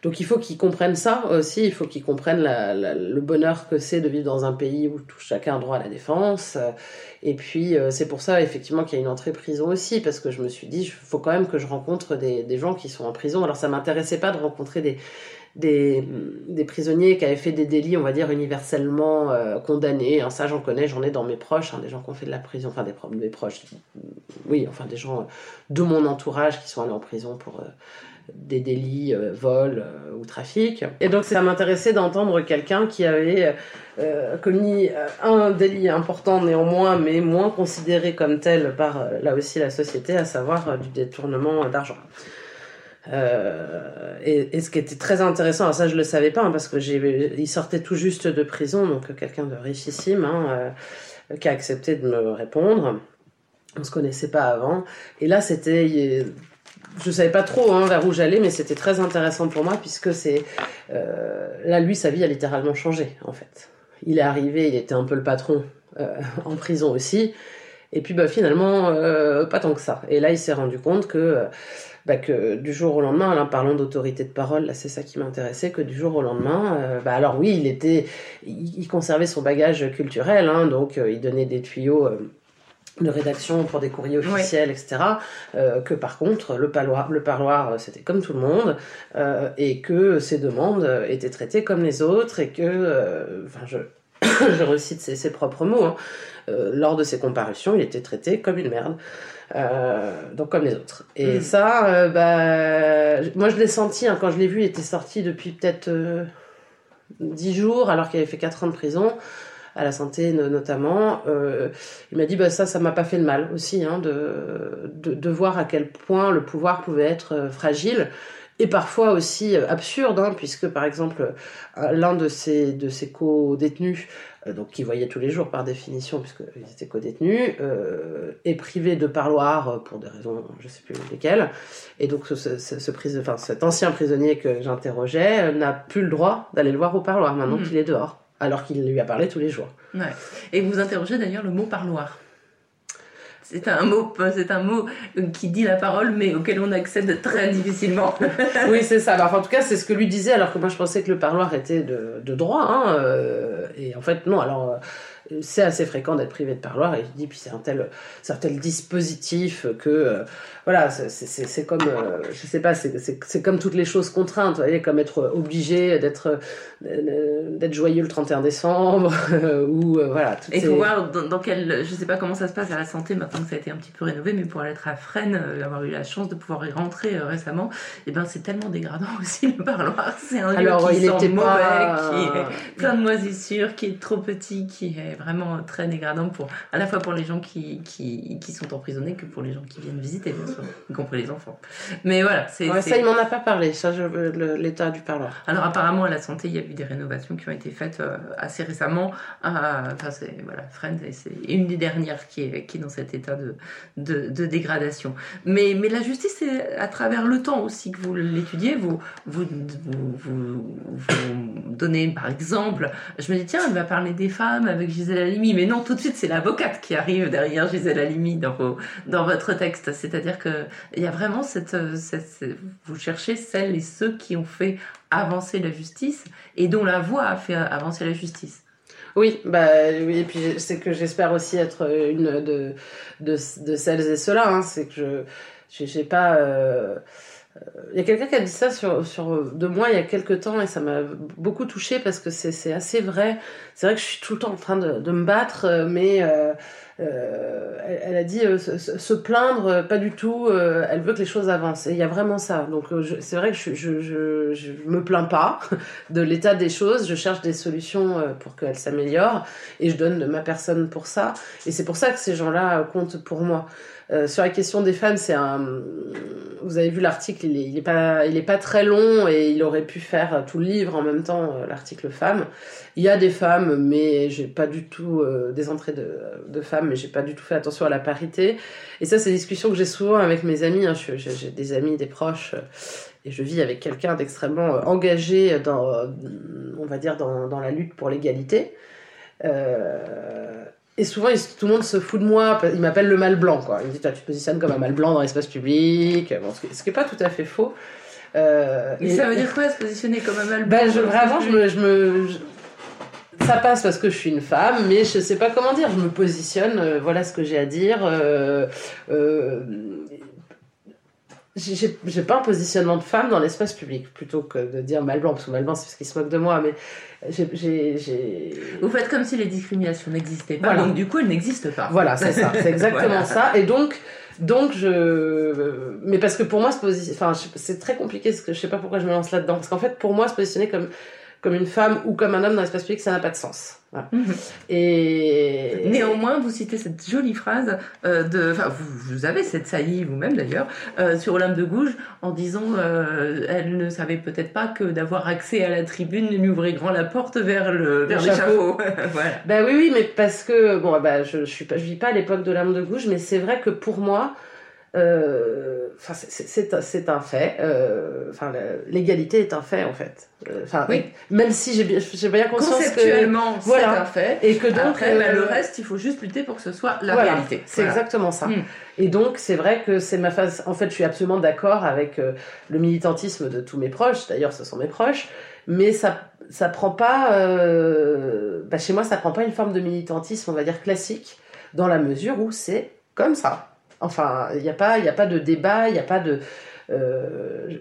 Donc il faut qu'ils comprennent ça aussi, il faut qu'ils comprennent la, la, le bonheur que c'est de vivre dans un pays où tout, chacun a droit à la défense. Et puis c'est pour ça effectivement qu'il y a une entrée prison aussi, parce que je me suis dit, il faut quand même que je rencontre des, des gens qui sont en prison. Alors ça ne m'intéressait pas de rencontrer des, des, des prisonniers qui avaient fait des délits, on va dire, universellement euh, condamnés. Hein, ça j'en connais, j'en ai dans mes proches, hein, des gens qui ont fait de la prison, enfin des, des proches, oui, enfin des gens de mon entourage qui sont allés en prison pour... Euh, des délits, euh, vol euh, ou trafic. Et donc ça m'intéressait d'entendre quelqu'un qui avait euh, commis euh, un délit important néanmoins, mais moins considéré comme tel par euh, là aussi la société, à savoir euh, du détournement d'argent. Euh, et, et ce qui était très intéressant, alors ça je le savais pas, hein, parce que j'ai, il sortait tout juste de prison, donc quelqu'un de richissime hein, euh, qui a accepté de me répondre. On se connaissait pas avant. Et là c'était... Il, je savais pas trop hein, vers où j'allais, mais c'était très intéressant pour moi puisque c'est euh, là lui sa vie a littéralement changé en fait. Il est arrivé, il était un peu le patron euh, en prison aussi, Et puis bah, finalement, euh, pas tant que ça. Et là, il s'est rendu compte que, bah, que du jour au lendemain, là, parlons d'autorité de parole, là, c'est ça qui m'intéressait, que du jour au lendemain, euh, bah, alors oui, il, était, il conservait son bagage culturel, hein, donc euh, il donnait des tuyaux... Euh, de rédaction pour des courriers officiels, oui. et cetera, euh, que par contre, le parloir, le parloir c'était comme tout le monde, euh, et que ces demandes étaient traitées comme les autres, et que, euh, enfin, je, je recite ses, ses propres mots, hein, euh, lors de ses comparutions, il était traité comme une merde, euh, donc comme les autres. Et mmh. ça, euh, bah, moi je l'ai senti, hein, quand je l'ai vu, il était sorti depuis peut-être euh, dix jours, alors qu'il avait fait quatre ans de prison, à la santé notamment, euh, il m'a dit bah, ça, ça m'a pas fait de mal aussi, hein, de, de, de voir à quel point le pouvoir pouvait être fragile et parfois aussi absurde, hein, puisque par exemple l'un de ses, de ses co-détenus, euh, donc qu'il voyait tous les jours par définition puisqu'il était co-détenu, euh, est privé de parloir pour des raisons je sais plus lesquelles, et donc ce, ce, ce prise, enfin, cet ancien prisonnier que j'interrogeais n'a plus le droit d'aller le voir au parloir maintenant mmh. qu'il est dehors. Alors qu'il lui a parlé tous les jours. Ouais. Et vous interrogez d'ailleurs le mot parloir. C'est un mot, c'est un mot qui dit la parole, mais auquel on accède très difficilement. Oui, c'est ça. Alors, en tout cas, c'est ce que lui disait, alors que moi je pensais que le parloir était de, de droit. Hein, euh, et en fait, non. Alors, euh, c'est assez fréquent d'être privé de parloir. Et je dis, puis c'est un tel, c'est un tel dispositif que, euh, voilà, c'est, c'est, c'est comme, euh, je sais pas, c'est, c'est, c'est comme toutes les choses contraintes. Vous voyez, comme être obligé d'être, euh, d'être joyeux le trente et un décembre, ou euh, voilà. Et ces... voir dans, dans quel, je sais pas comment ça se passe à la santé maintenant. Ça a été un petit peu rénové, mais pour aller être à Fresnes, euh, avoir eu la chance de pouvoir y rentrer euh, récemment, et ben c'est tellement dégradant aussi le parloir. C'est un Alors, lieu qui sent mauvais, pas... qui est plein de moisissures, qui est trop petit, qui est vraiment très dégradant pour à la fois pour les gens qui qui, qui sont emprisonnés que pour les gens qui viennent visiter, bien sûr, y compris les enfants. Mais voilà, c'est, ouais, c'est... ça il m'en a pas parlé. Ça, je, le, l'état du parloir. Alors apparemment à la santé, il y a eu des rénovations qui ont été faites euh, assez récemment. À, enfin c'est voilà, Fresnes, et c'est une des dernières qui est qui est dans cet état. De, de, de dégradation. Mais, mais la justice, c'est à travers le temps aussi que vous l'étudiez, vous, vous, vous, vous, vous donnez par exemple, je me dis tiens, elle va parler des femmes avec Gisèle Halimi, mais non, tout de suite c'est l'avocate qui arrive derrière Gisèle Halimi dans, vos, dans votre texte, c'est-à-dire qu'il y a vraiment cette, cette, cette... vous cherchez celles et ceux qui ont fait avancer la justice et dont la voix a fait avancer la justice. Oui, bah, oui, et puis c'est que j'espère aussi être une de, de, de celles et ceux-là. Hein, c'est que je j'ai, j'ai pas. Euh... Il y a quelqu'un qui a dit ça sur, sur de moi il y a quelques temps et ça m'a beaucoup touchée parce que c'est, c'est assez vrai. C'est vrai que je suis tout le temps en train de, de me battre, mais euh, euh, elle, elle a dit euh, se, se plaindre, pas du tout, euh, elle veut que les choses avancent. Et il y a vraiment ça. Donc je, c'est vrai que je, je, je, je me plains pas de l'état des choses, je cherche des solutions pour qu'elles s'améliorent et je donne de ma personne pour ça. Et c'est pour ça que ces gens-là comptent pour moi. Euh, sur la question des femmes, c'est un. Vous avez vu l'article, il est, il est pas, il est pas très long et il aurait pu faire tout le livre en même temps, euh, l'article femmes. Il y a des femmes, mais j'ai pas du tout euh, des entrées de, de femmes, mais j'ai pas du tout fait attention à la parité. Et ça, c'est des discussions que j'ai souvent avec mes amis. Hein. Je, j'ai, j'ai des amis, des proches. Euh, Et je vis avec quelqu'un d'extrêmement engagé dans, on va dire, dans, dans la lutte pour l'égalité. Euh, et souvent, il, tout le monde se fout de moi. Il m'appelle le mâle blanc, quoi. Il me dit, toi, tu te positionnes comme un mâle blanc dans l'espace public. Bon, ce, ce qui n'est pas tout à fait faux. Euh, Mais et, ça veut dire quoi, se positionner comme un mâle blanc? Ben, je, vraiment, je me... Je me je... Ça passe parce que je suis une femme, mais je sais pas comment dire. Je me positionne, euh, voilà ce que j'ai à dire. Euh... euh J'ai, j'ai pas un positionnement de femme dans l'espace public, plutôt que de dire mal blanc, parce que mal blanc c'est parce qu'ils se moquent de moi, mais j'ai, j'ai, j'ai... Vous faites comme si les discriminations n'existaient pas, voilà. Donc du coup elles n'existent pas. Voilà, c'est ça, c'est exactement voilà. ça, et donc, donc je... Mais parce que pour moi, se position... enfin, c'est très compliqué, parce que je sais pas pourquoi je me lance là-dedans, parce qu'en fait pour moi se positionner comme... comme une femme ou comme un homme dans l'espace public, ça n'a pas de sens. Voilà. Mmh. Et... Néanmoins, vous citez cette jolie phrase, euh, de, enfin, vous, vous avez cette saillie vous-même d'ailleurs, euh, sur Olympe de Gouges, en disant euh, elle ne savait peut-être pas que d'avoir accès à la tribune lui ouvrait grand la porte vers, le, vers l'échafaud. Voilà. Ben oui, oui, mais parce que, bon, ben, je ne vis pas à l'époque de Olympe de Gouges, mais c'est vrai que pour moi, Euh, c'est un fait. Euh, l'égalité est un fait, en fait. Euh, oui. Même si j'ai bien, j'ai bien conscience que... Conceptuellement, voilà, c'est un fait. Et que donc, après, euh, bah, le reste, il faut juste lutter pour que ce soit la voilà, réalité. C'est voilà. exactement ça. Mmh. Et donc, c'est vrai que c'est ma phase... En fait, je suis absolument d'accord avec euh, le militantisme de tous mes proches. D'ailleurs, ce sont mes proches. Mais ça ça prend pas... Euh... Bah, chez moi, ça prend pas une forme de militantisme, on va dire, classique, dans la mesure où c'est comme ça. Enfin, il n'y a pas, il n'y a pas de débat, il n'y a pas de... Euh, je...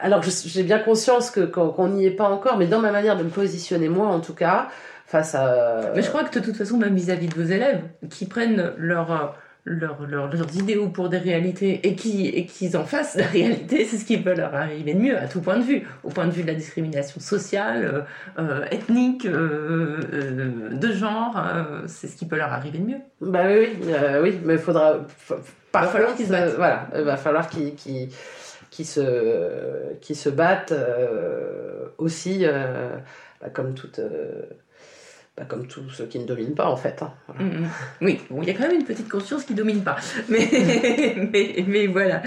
Alors, j'ai bien conscience que, qu'on n'y est pas encore, mais dans ma manière de me positionner, moi, en tout cas, face à... Mais je crois que, de toute façon, même vis-à-vis de vos élèves, qui prennent leur... Leur, leur, leurs idéaux pour des réalités et qui et qu'ils en fassent la réalité, c'est ce qui peut leur arriver de mieux à tout point de vue, au point de vue de la discrimination sociale, euh, ethnique, euh, euh, de genre, euh, c'est ce qui peut leur arriver de mieux. Bah oui, oui, euh, oui mais faudra, fa, par il va falloir qu'ils se battent. Euh, voilà, il va falloir qu'ils qu'ils, qu'ils se, euh, qu'ils se battent euh, aussi, euh, bah, comme toute... Euh, Bah comme tous ceux qui ne dominent pas, en fait. Hein. Voilà. Mmh, oui, bon, il y a quand même une petite conscience qui ne domine pas. Mais, mmh. mais, mais voilà.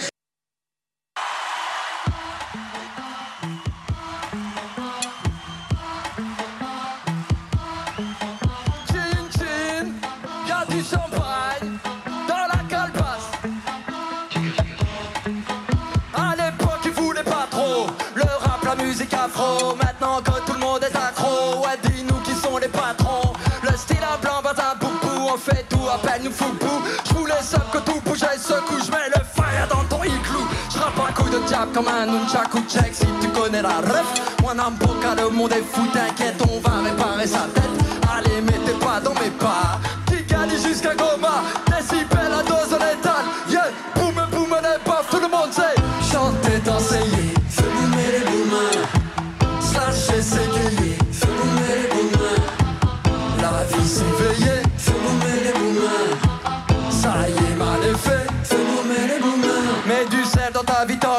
Je vous laisse up que tout bouge et secoue. Je mets le fire dans ton igloo. Je rappe un coup de diable comme un nunchaku check. Si tu connais la ref, moi n'en boca, le monde est fou. T'inquiète, on va réparer sa tête. Allez, mettez pas dans mes pas. Qui gagne jusqu'à Goma. Décibel à dose létale. Yeah, boum, boum, n'est pas tout le monde sait. Chantez, dansez, fumez les boumins. Sachez s'égayer, fumez les boumins. La vie s'éveillait.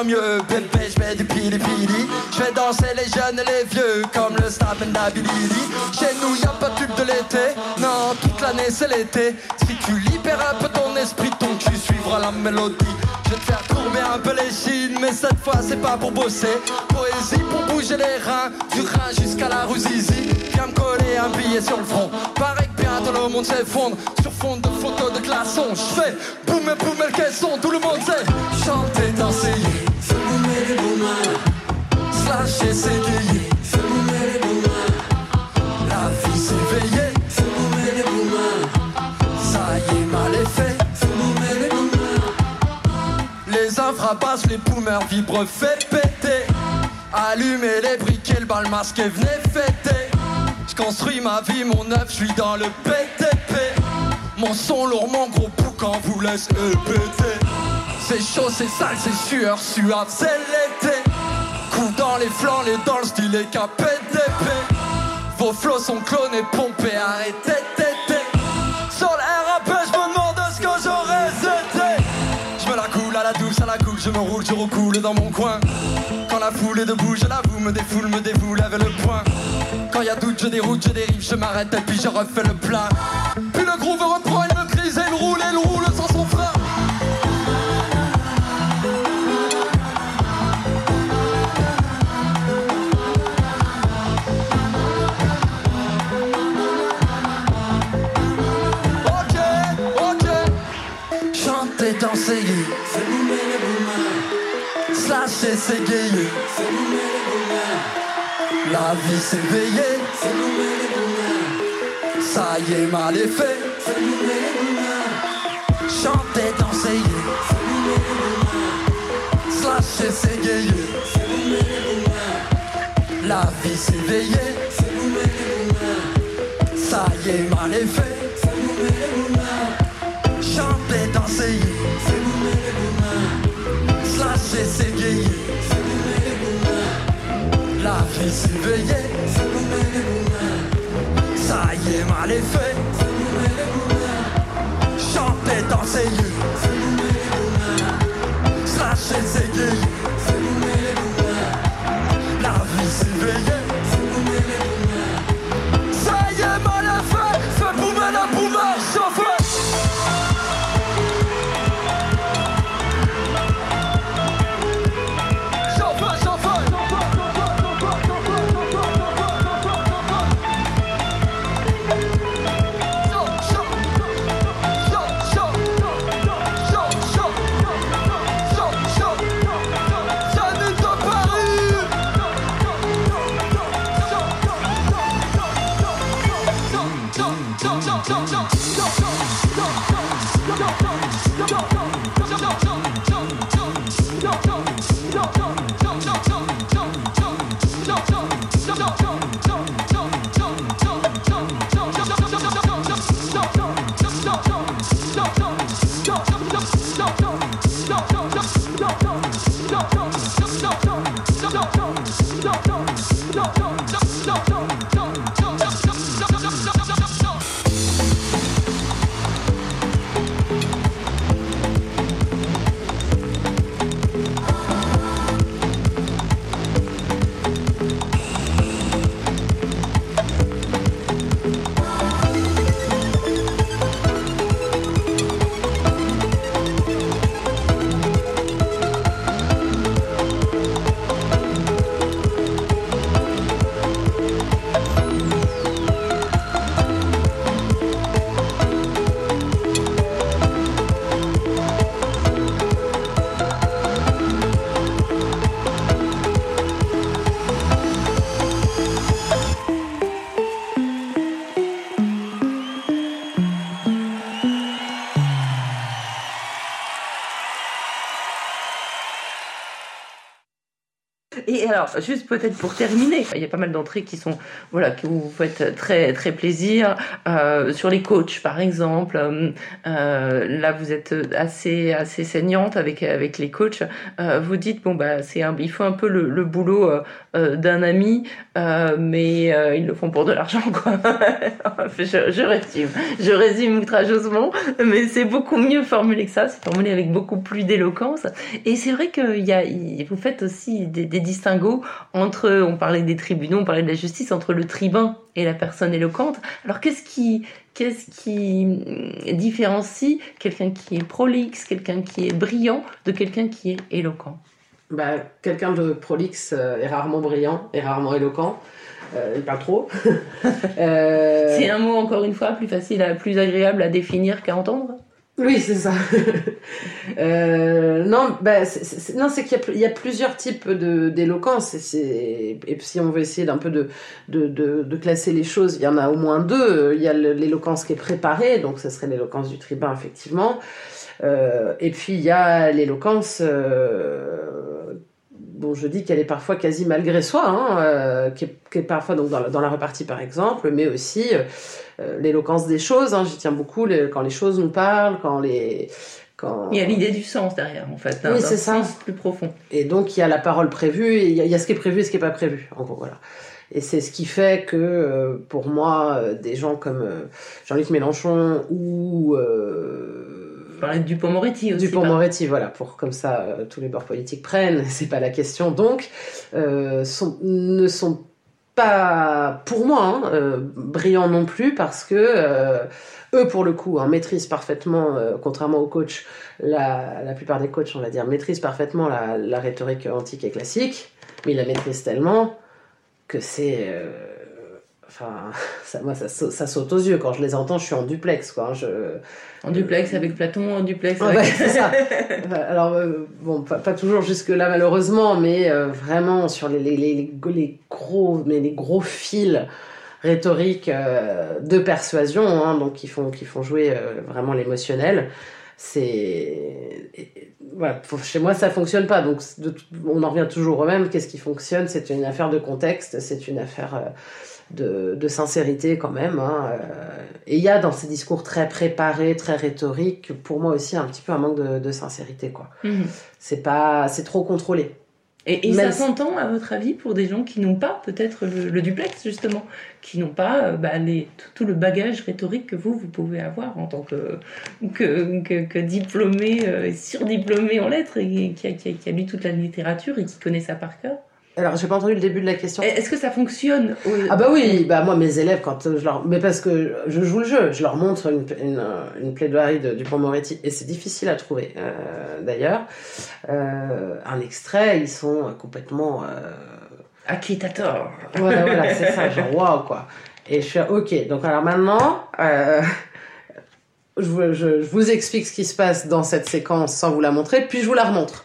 Mieux, bébé, je mets du pili pili. Je vais danser les jeunes et les vieux comme le snap and la bilili. Chez nous y'a pas de club de l'été, non, toute l'année c'est l'été. Si tu libères un peu ton esprit, ton cul suivra la mélodie. Je vais te faire courber un peu les chines, mais cette fois c'est pas pour bosser. Poésie pour bouger les reins, du rein jusqu'à la rue Zizi. Viens me coller un billet sur le front, pareil que bientôt le monde s'effondre. Sur fond de photos de glaçons, je fais boum et boum et le caisson, tout le monde sait. Chanter, danser, fumez les boumins, slasher, s'égayer, fumez les boumins. La vie s'éveillait, fumez les boumins. Ça y est, mal est fait, fumez les boumins. Les infrabassent, les boomers vibrent, fait péter. Allumez les briquets, le bal masqué, venez fêter. J'construis ma vie, mon œuvre, j'suis dans le P T P. Mon son lourd, mon gros boucan vous laisse péter. C'est chaud, c'est sale, c'est sueur, suave, c'est l'été. Coup dans les flancs, les dans le style est qu'un P D P. Vos flots sont clones et pompés, arrêtez, tété. Sur l'R A P, je me demande ce que j'aurais été. Je me la coule à la douce, à la coule, je me roule, je recoule dans mon coin. Quand la foule est debout, je l'avoue, me défoule, me dévoule avec le poing. Quand y'a doute, je déroute, je dérive, je m'arrête et puis je refais le plein. Puis le groove reprend, il me crise et il roule, il roule sans son frein. Danser, fumez les boumins, slasher, s'égayer, fumez les boumins. La vie s'éveillait, fumez les boumins. Ça y est, mal est fait, fumez les boumins. Chanter, danser, fumez les boumins, slasher, s'égayer, fumez les boumins. La vie s'éveillait, fumez les boumins. Ça y est, mal est fait, fumez les boumins. Chanter, danser, fumez les boumins, slasher, s'égayer, fumez les boumins. La vie s'éveillait, fumez les boumins. Ça y est, mal est fait, fumez les boumins. Chanter, danser, fumez les boumins, slasher, s'égayer, fumez les boumins. La vie s'éveillait, fumez les boumins. Ça y est, mal est fait, fais boumer la boumeur, chauffeur. Alors, juste peut-être pour terminer, il y a pas mal d'entrées qui sont, voilà, qui vous faites très, très plaisir. Euh, sur les coachs, par exemple, euh, là, vous êtes assez, assez saignante avec, avec les coachs. Euh, vous dites, bon, bah, c'est un, il faut un peu le, le boulot euh, d'un ami, euh, mais euh, ils le font pour de l'argent, quoi. je, je résume, je résume outrageusement, mais c'est beaucoup mieux formulé que ça, c'est formulé avec beaucoup plus d'éloquence. Et c'est vrai que y a, y, vous faites aussi des, des distinctions entre, on parlait des tribunaux, on parlait de la justice, entre le tribun et la personne éloquente. Alors qu'est-ce qui, qu'est-ce qui différencie quelqu'un qui est prolixe, quelqu'un qui est brillant, de quelqu'un qui est éloquent ? Bah, quelqu'un de prolixe est rarement brillant, est rarement éloquent. Euh, il parle trop. euh... C'est un mot, encore une fois, plus facile, à, plus agréable à définir qu'à entendre ? Oui, c'est ça. euh, non, bah, c'est, c'est, non, c'est qu'il y a, il y a plusieurs types de, d'éloquence. Et, c'est, et si on veut essayer d'un peu de, de, de, de classer les choses, il y en a au moins deux. Il y a l'éloquence qui est préparée, donc ça serait l'éloquence du tribun, effectivement. Euh, et puis, il y a l'éloquence... Euh, Bon, je dis qu'elle est parfois quasi malgré soi, hein, euh, qui, est, qui est parfois donc dans la, dans la répartie par exemple, mais aussi euh, l'éloquence des choses. Hein, j'y tiens beaucoup, les, quand les choses nous parlent, quand les... Quand... Il y a l'idée du sens derrière, en fait, hein, oui, c'est ça. Sens plus profond. Et donc il y a la parole prévue, et il y a, il y a ce qui est prévu et ce qui n'est pas prévu, en gros, voilà. Et c'est ce qui fait que, euh, pour moi, euh, des gens comme euh, Jean-Luc Mélenchon ou... Euh, Je parlais de Dupont-Moretti aussi. Dupont-Moretti, voilà, pour comme ça, euh, tous les bords politiques prennent, c'est pas la question. Donc, euh, sont, ne sont pas, pour moi, hein, euh, brillants non plus, parce que euh, eux, pour le coup, hein, maîtrisent parfaitement, euh, contrairement aux coachs, la, la plupart des coachs, on va dire, maîtrisent parfaitement la, la rhétorique antique et classique, mais ils la maîtrisent tellement que c'est... Euh, Enfin, ça, moi, ça, ça saute aux yeux. Quand je les entends, je suis en duplex, quoi. Je... En duplex avec Platon, en duplex avec... Ah bah, c'est ça. Alors, euh, bon, pas, pas toujours jusque-là, malheureusement, mais euh, vraiment, sur les, les, les, les, gros, mais les gros fils rhétoriques euh, de persuasion, hein, donc, qui font, qui font jouer euh, vraiment l'émotionnel, c'est... Voilà, chez moi, ça fonctionne pas. Donc, de, on en revient toujours au même. Qu'est-ce qui fonctionne ? C'est une affaire de contexte, c'est une affaire... Euh, De, de sincérité quand même, hein. Et il y a dans ces discours très préparés, très rhétoriques, pour moi aussi un petit peu un manque de, de sincérité, quoi. Mmh. C'est pas, c'est trop contrôlé. Et, et ça s'entend, à votre avis, pour des gens qui n'ont pas peut-être le, le duplex, justement, qui n'ont pas bah, les, tout, tout le bagage rhétorique que vous, vous pouvez avoir en tant que, que, que, que diplômé, euh, surdiplômé en lettres, et qui a, qui, a, qui a lu toute la littérature et qui connaît ça par cœur? Alors, j'ai pas entendu le début de la question. Est-ce que ça fonctionne au... Ah bah oui, bah moi, mes élèves, quand je leur... Mais parce que je joue le jeu, je leur montre une, une, une plaidoirie de Dupond-Moretti, et c'est difficile à trouver, euh, d'ailleurs. Euh, un extrait, ils sont complètement... Euh... Acquis, t'as tort. Voilà, voilà, c'est ça, genre, waouh, quoi. Et je suis là, ok, donc alors maintenant... Euh... Je, je, je vous explique ce qui se passe dans cette séquence sans vous la montrer, puis je vous la remontre.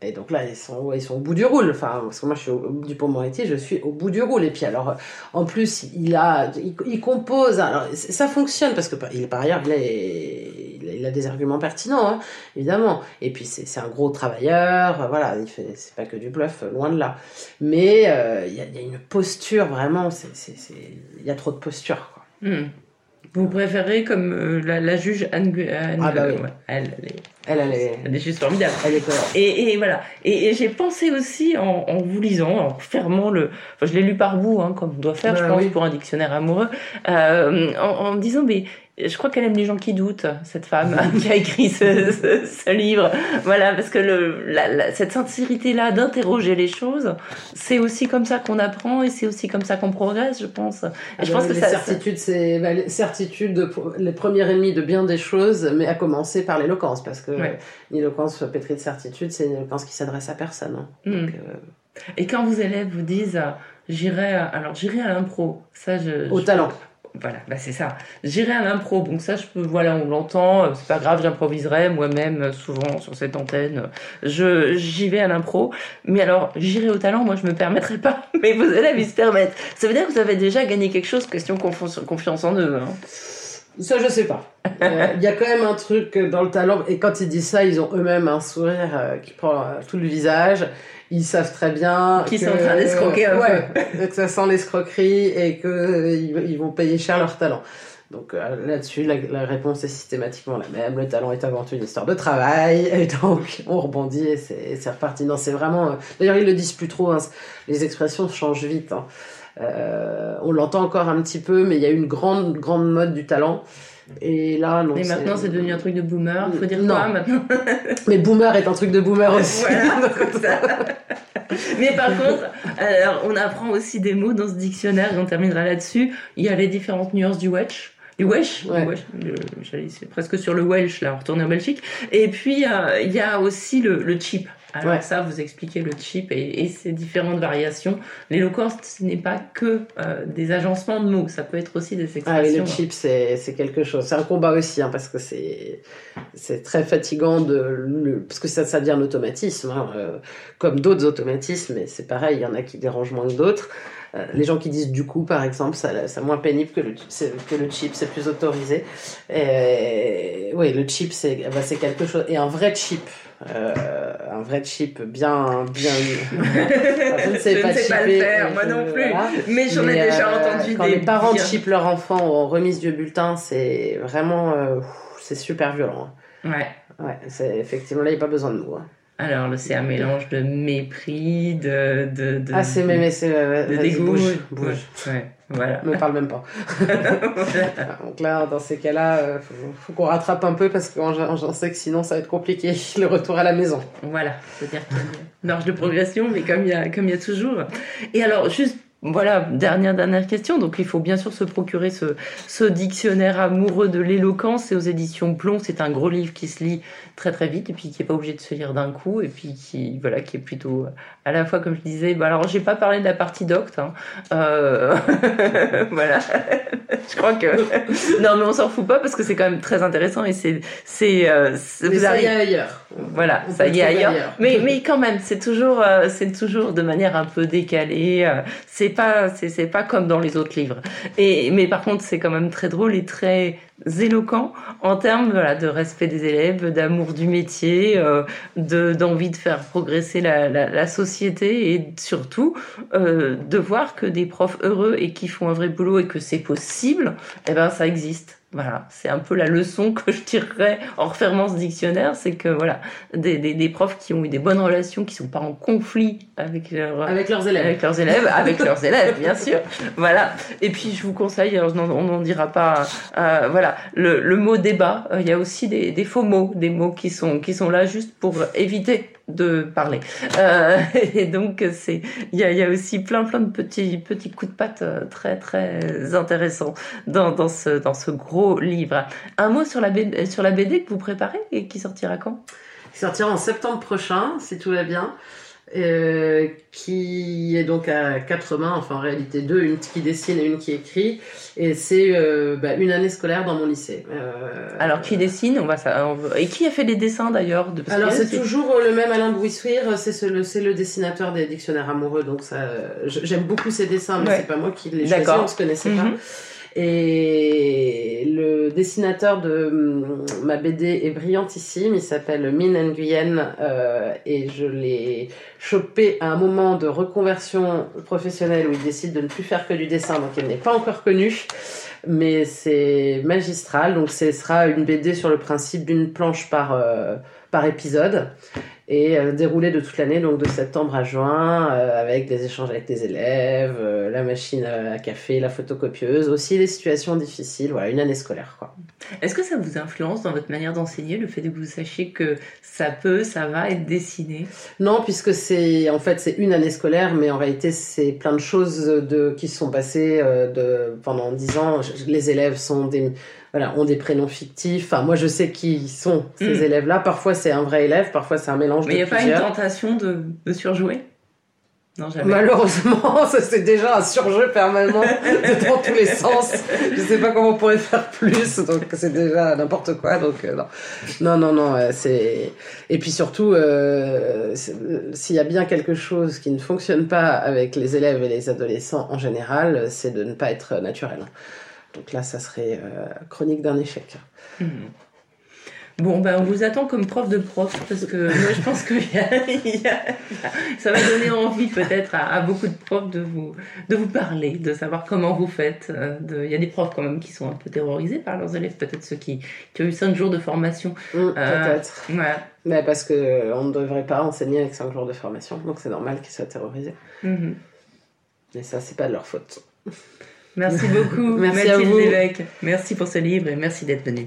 Et donc là, ils sont, ils sont au bout du roule. Enfin, parce que moi, je suis au, Dupont-Moretti, je suis au bout du roule. Et puis alors, en plus, il a, il, il compose. Alors, ça fonctionne parce que il, par ailleurs, il a, il a des arguments pertinents, hein, évidemment. Et puis c'est, c'est un gros travailleur. Voilà, il fait, c'est pas que du bluff, loin de là. Mais euh, il, y a, il y a une posture vraiment. C'est, c'est, c'est, il y a trop de posture, quoi. Mmh. Vous préférez comme euh, la, la juge Anne, Anne ah bah oui. ouais, elle, elle, elle, elle, est, elle est juste formidable. Elle est et, et voilà. Et, et j'ai pensé aussi en, en vous lisant, en fermant le. Enfin, je l'ai lu par bout, hein, comme on doit faire, bah, je pense, oui. pour un dictionnaire amoureux, euh, en, en me disant, mais. Je crois qu'elle aime les gens qui doutent, cette femme qui a écrit ce, ce, ce livre. Voilà, parce que le, la, la, cette sincérité-là d'interroger les choses, c'est aussi comme ça qu'on apprend et c'est aussi comme ça qu'on progresse, je pense. Et ah je pense ben, que les ça, certitudes, c'est ben, les certitudes, les premiers ennemis de bien des choses, mais à commencer par l'éloquence, parce que ouais. l'éloquence pétrie de certitude, c'est une éloquence qui s'adresse à personne. Hein. Mmh. Donc, euh... Et quand vos élèves vous disent, j'irai, alors j'irai à l'impro, ça, je au je... talent. Voilà, bah c'est ça. J'irai à l'impro, donc ça, je peux, voilà, on l'entend, c'est pas grave, j'improviserai moi-même souvent sur cette antenne. Je, j'y vais à l'impro, mais alors j'irai au talent, moi je me permettrai pas, mais vos élèves ils se permettent. Ça veut dire que vous avez déjà gagné quelque chose, question confiance, confiance en eux, hein. Ça, je sais pas. Il euh, y a quand même un truc dans le talent, et quand ils disent ça, ils ont eux-mêmes un sourire euh, qui prend euh, tout le visage. Ils savent très bien qu'ils que, sont en train d'escroquer un ouais, peu. Que ça sent l'escroquerie et qu'ils euh, vont payer cher leur talent. Donc euh, là-dessus, la, la réponse est systématiquement la même. Le talent est avant tout une histoire de travail. Et donc, on rebondit et c'est, et c'est reparti. Non, c'est vraiment... Euh... D'ailleurs, ils le disent plus trop. Hein. Les expressions changent vite. Hein. Euh, on l'entend encore un petit peu, mais il y a une grande, grande mode du talent. Et là, non. Et maintenant, c'est... c'est devenu un truc de boomer. Faut dire non. quoi maintenant. Mais boomer est un truc de boomer aussi. Voilà, c'est ça. Mais par contre, alors, on apprend aussi des mots dans ce dictionnaire. Et on terminera là-dessus. Il y a les différentes nuances du Welsh. Du Welsh, ouais. Welsh le, j'allais presque sur le Welsh là, retourner en Belgique. Et puis il euh, y a aussi le, le cheap. Alors ouais. ça, vous expliquez le cheap et, et ses différentes variations. L'éloquence, ce n'est pas que euh, des agencements de mots, ça peut être aussi des expressions. Ah, et le cheap, c'est, c'est quelque chose. C'est un combat aussi, hein, parce que c'est, c'est très fatigant, de, le, parce que ça, ça devient un automatisme, hein, euh, comme d'autres automatismes, mais c'est pareil, il y en a qui dérangent moins que d'autres. Euh, les gens qui disent du coup, par exemple, ça, c'est moins pénible que le, c'est, que le cheap, c'est plus autorisé. Et, oui, le cheap, c'est, bah, c'est quelque chose. Et un vrai cheap, euh, un vrai cheap bien, bien. Enfin, je ne sais, je pas, ne sais cheaper, pas le faire, moi je, non plus. Voilà. Mais j'en ai mais, déjà euh, entendu quand des. Quand les parents cheapent leur enfant en remise du bulletin, c'est vraiment, euh, c'est super violent. Hein. Ouais. Ouais, c'est effectivement là, il n'y a pas besoin de nous. Hein. Alors, c'est un mélange de mépris, de... de, de ah, c'est mémé, c'est... Euh, de dégoût. Bouge, bouge. Ouais, voilà. Me parle même pas. Voilà. Donc là, dans ces cas-là, faut, faut qu'on rattrape un peu parce qu'on sait que sinon, ça va être compliqué, le retour à la maison. Voilà, c'est-à-dire qu'il y a une marge de progression, mais comme il y a, comme il y a toujours. Et alors, juste... Voilà, dernière, dernière question. Donc, il faut bien sûr se procurer ce, ce dictionnaire amoureux de l'éloquence. C'est aux éditions Plon. C'est un gros livre qui se lit très, très vite et puis qui n'est pas obligé de se lire d'un coup et puis qui, voilà, qui est plutôt à la fois, comme je disais, bah, alors, j'ai pas parlé de la partie docte, hein. Euh, voilà. Je crois que, non, mais on s'en fout pas parce que c'est quand même très intéressant et c'est, c'est, euh, c'est mais ça arrive... y est ailleurs. Voilà, on ça y est ailleurs. ailleurs. Mais, mais quand même, c'est toujours, euh, c'est toujours de manière un peu décalée. Euh, c'est C'est pas, c'est, c'est pas comme dans les autres livres. Et, mais par contre, c'est quand même très drôle et très éloquent en termes voilà, de respect des élèves, d'amour du métier, euh, de, d'envie de faire progresser la, la, la société et surtout euh, de voir que des profs heureux et qui font un vrai boulot et que c'est possible, eh ben, ça existe. Voilà, c'est un peu la leçon que je tirerais en refermant ce dictionnaire, c'est que voilà, des, des, des profs qui ont eu des bonnes relations, qui ne sont pas en conflit avec, leur, avec leurs élèves, avec leurs élèves, avec leurs élèves, bien sûr. Voilà. Et puis je vous conseille, alors, on n'en dira pas, euh, voilà, le, le mot débat. Il euh, y a aussi des, des faux mots, des mots qui sont qui sont là juste pour éviter de parler. Euh, et donc c'est, il y a, y a aussi plein plein de petits petits coups de patte très très intéressants dans dans ce dans ce gros livre. Un mot sur la B D, sur la B D que vous préparez et qui sortira quand ? Qui sortira en septembre prochain, si tout va bien. euh, qui est donc à quatre mains, enfin en réalité deux, une qui dessine et une qui écrit, et c'est euh, bah, une année scolaire dans mon lycée. Euh, alors qui dessine, on va ça, on... et qui a fait les dessins d'ailleurs de... Alors c'est toujours le même Alain Bouissouire, c'est ce, le, c'est le dessinateur des Dictionnaires amoureux, donc ça, j'aime beaucoup ses dessins, mais ouais. c'est pas moi qui les choisis, on se connaissait mm-hmm. pas. Et le dessinateur de ma B D est brillantissime, il s'appelle Min Nguyen, euh, et je l'ai chopé à un moment de reconversion professionnelle où il décide de ne plus faire que du dessin, donc il n'est pas encore connu, mais c'est magistral. Donc ce sera une B D sur le principe d'une planche par, euh, par épisode, et euh, déroulé de toute l'année, donc de septembre à juin, euh, avec des échanges avec des élèves, euh, la machine à café, la photocopieuse, aussi les situations difficiles, voilà, une année scolaire, quoi. Est-ce que ça vous influence dans votre manière d'enseigner, le fait que vous sachiez que ça peut, ça va être dessiné ? Non, puisque c'est, en fait, c'est une année scolaire, mais en réalité, c'est plein de choses de, qui sont passées euh, de, pendant dix ans. Les élèves sont des... Voilà, ont des prénoms fictifs. Enfin, moi, je sais qui sont ces mmh. élèves-là. Parfois, c'est un vrai élève. Parfois, c'est un mélange mais de plusieurs. Mais il n'y a pas une tentation de, de surjouer ? Non, jamais. Malheureusement, ça, c'est déjà un surjeu permanent dans tous les sens. Je ne sais pas comment on pourrait faire plus. Donc, c'est déjà n'importe quoi. Donc, euh, non. Non, non, non. Euh, c'est... Et puis surtout, euh, euh, s'il y a bien quelque chose qui ne fonctionne pas avec les élèves et les adolescents en général, c'est de ne pas être naturel. Donc là, ça serait euh, chronique d'un échec. Mmh. Bon, ben, on vous attend comme prof de prof, parce que moi, je pense que y a, y a, ça va donner envie peut-être à, à beaucoup de profs de vous, de vous parler, de savoir comment vous faites. Il y a des profs quand même qui sont un peu terrorisés par leurs élèves, peut-être ceux qui, qui ont eu cinq jours de formation. Mmh, euh, peut-être. Ouais. Mais parce qu'on ne devrait pas enseigner avec cinq jours de formation, donc c'est normal qu'ils soient terrorisés. Mmh. Et ça, c'est pas de leur faute. Merci beaucoup, merci Mathilde Lévesque. Merci pour ce livre et merci d'être venue.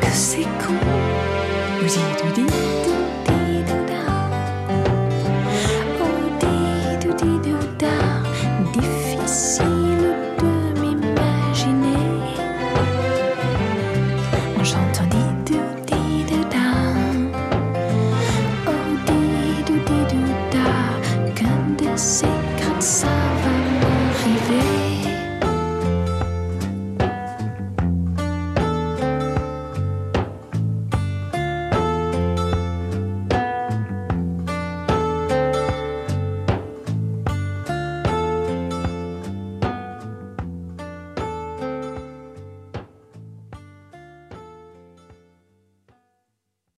Que c'est con. secret service.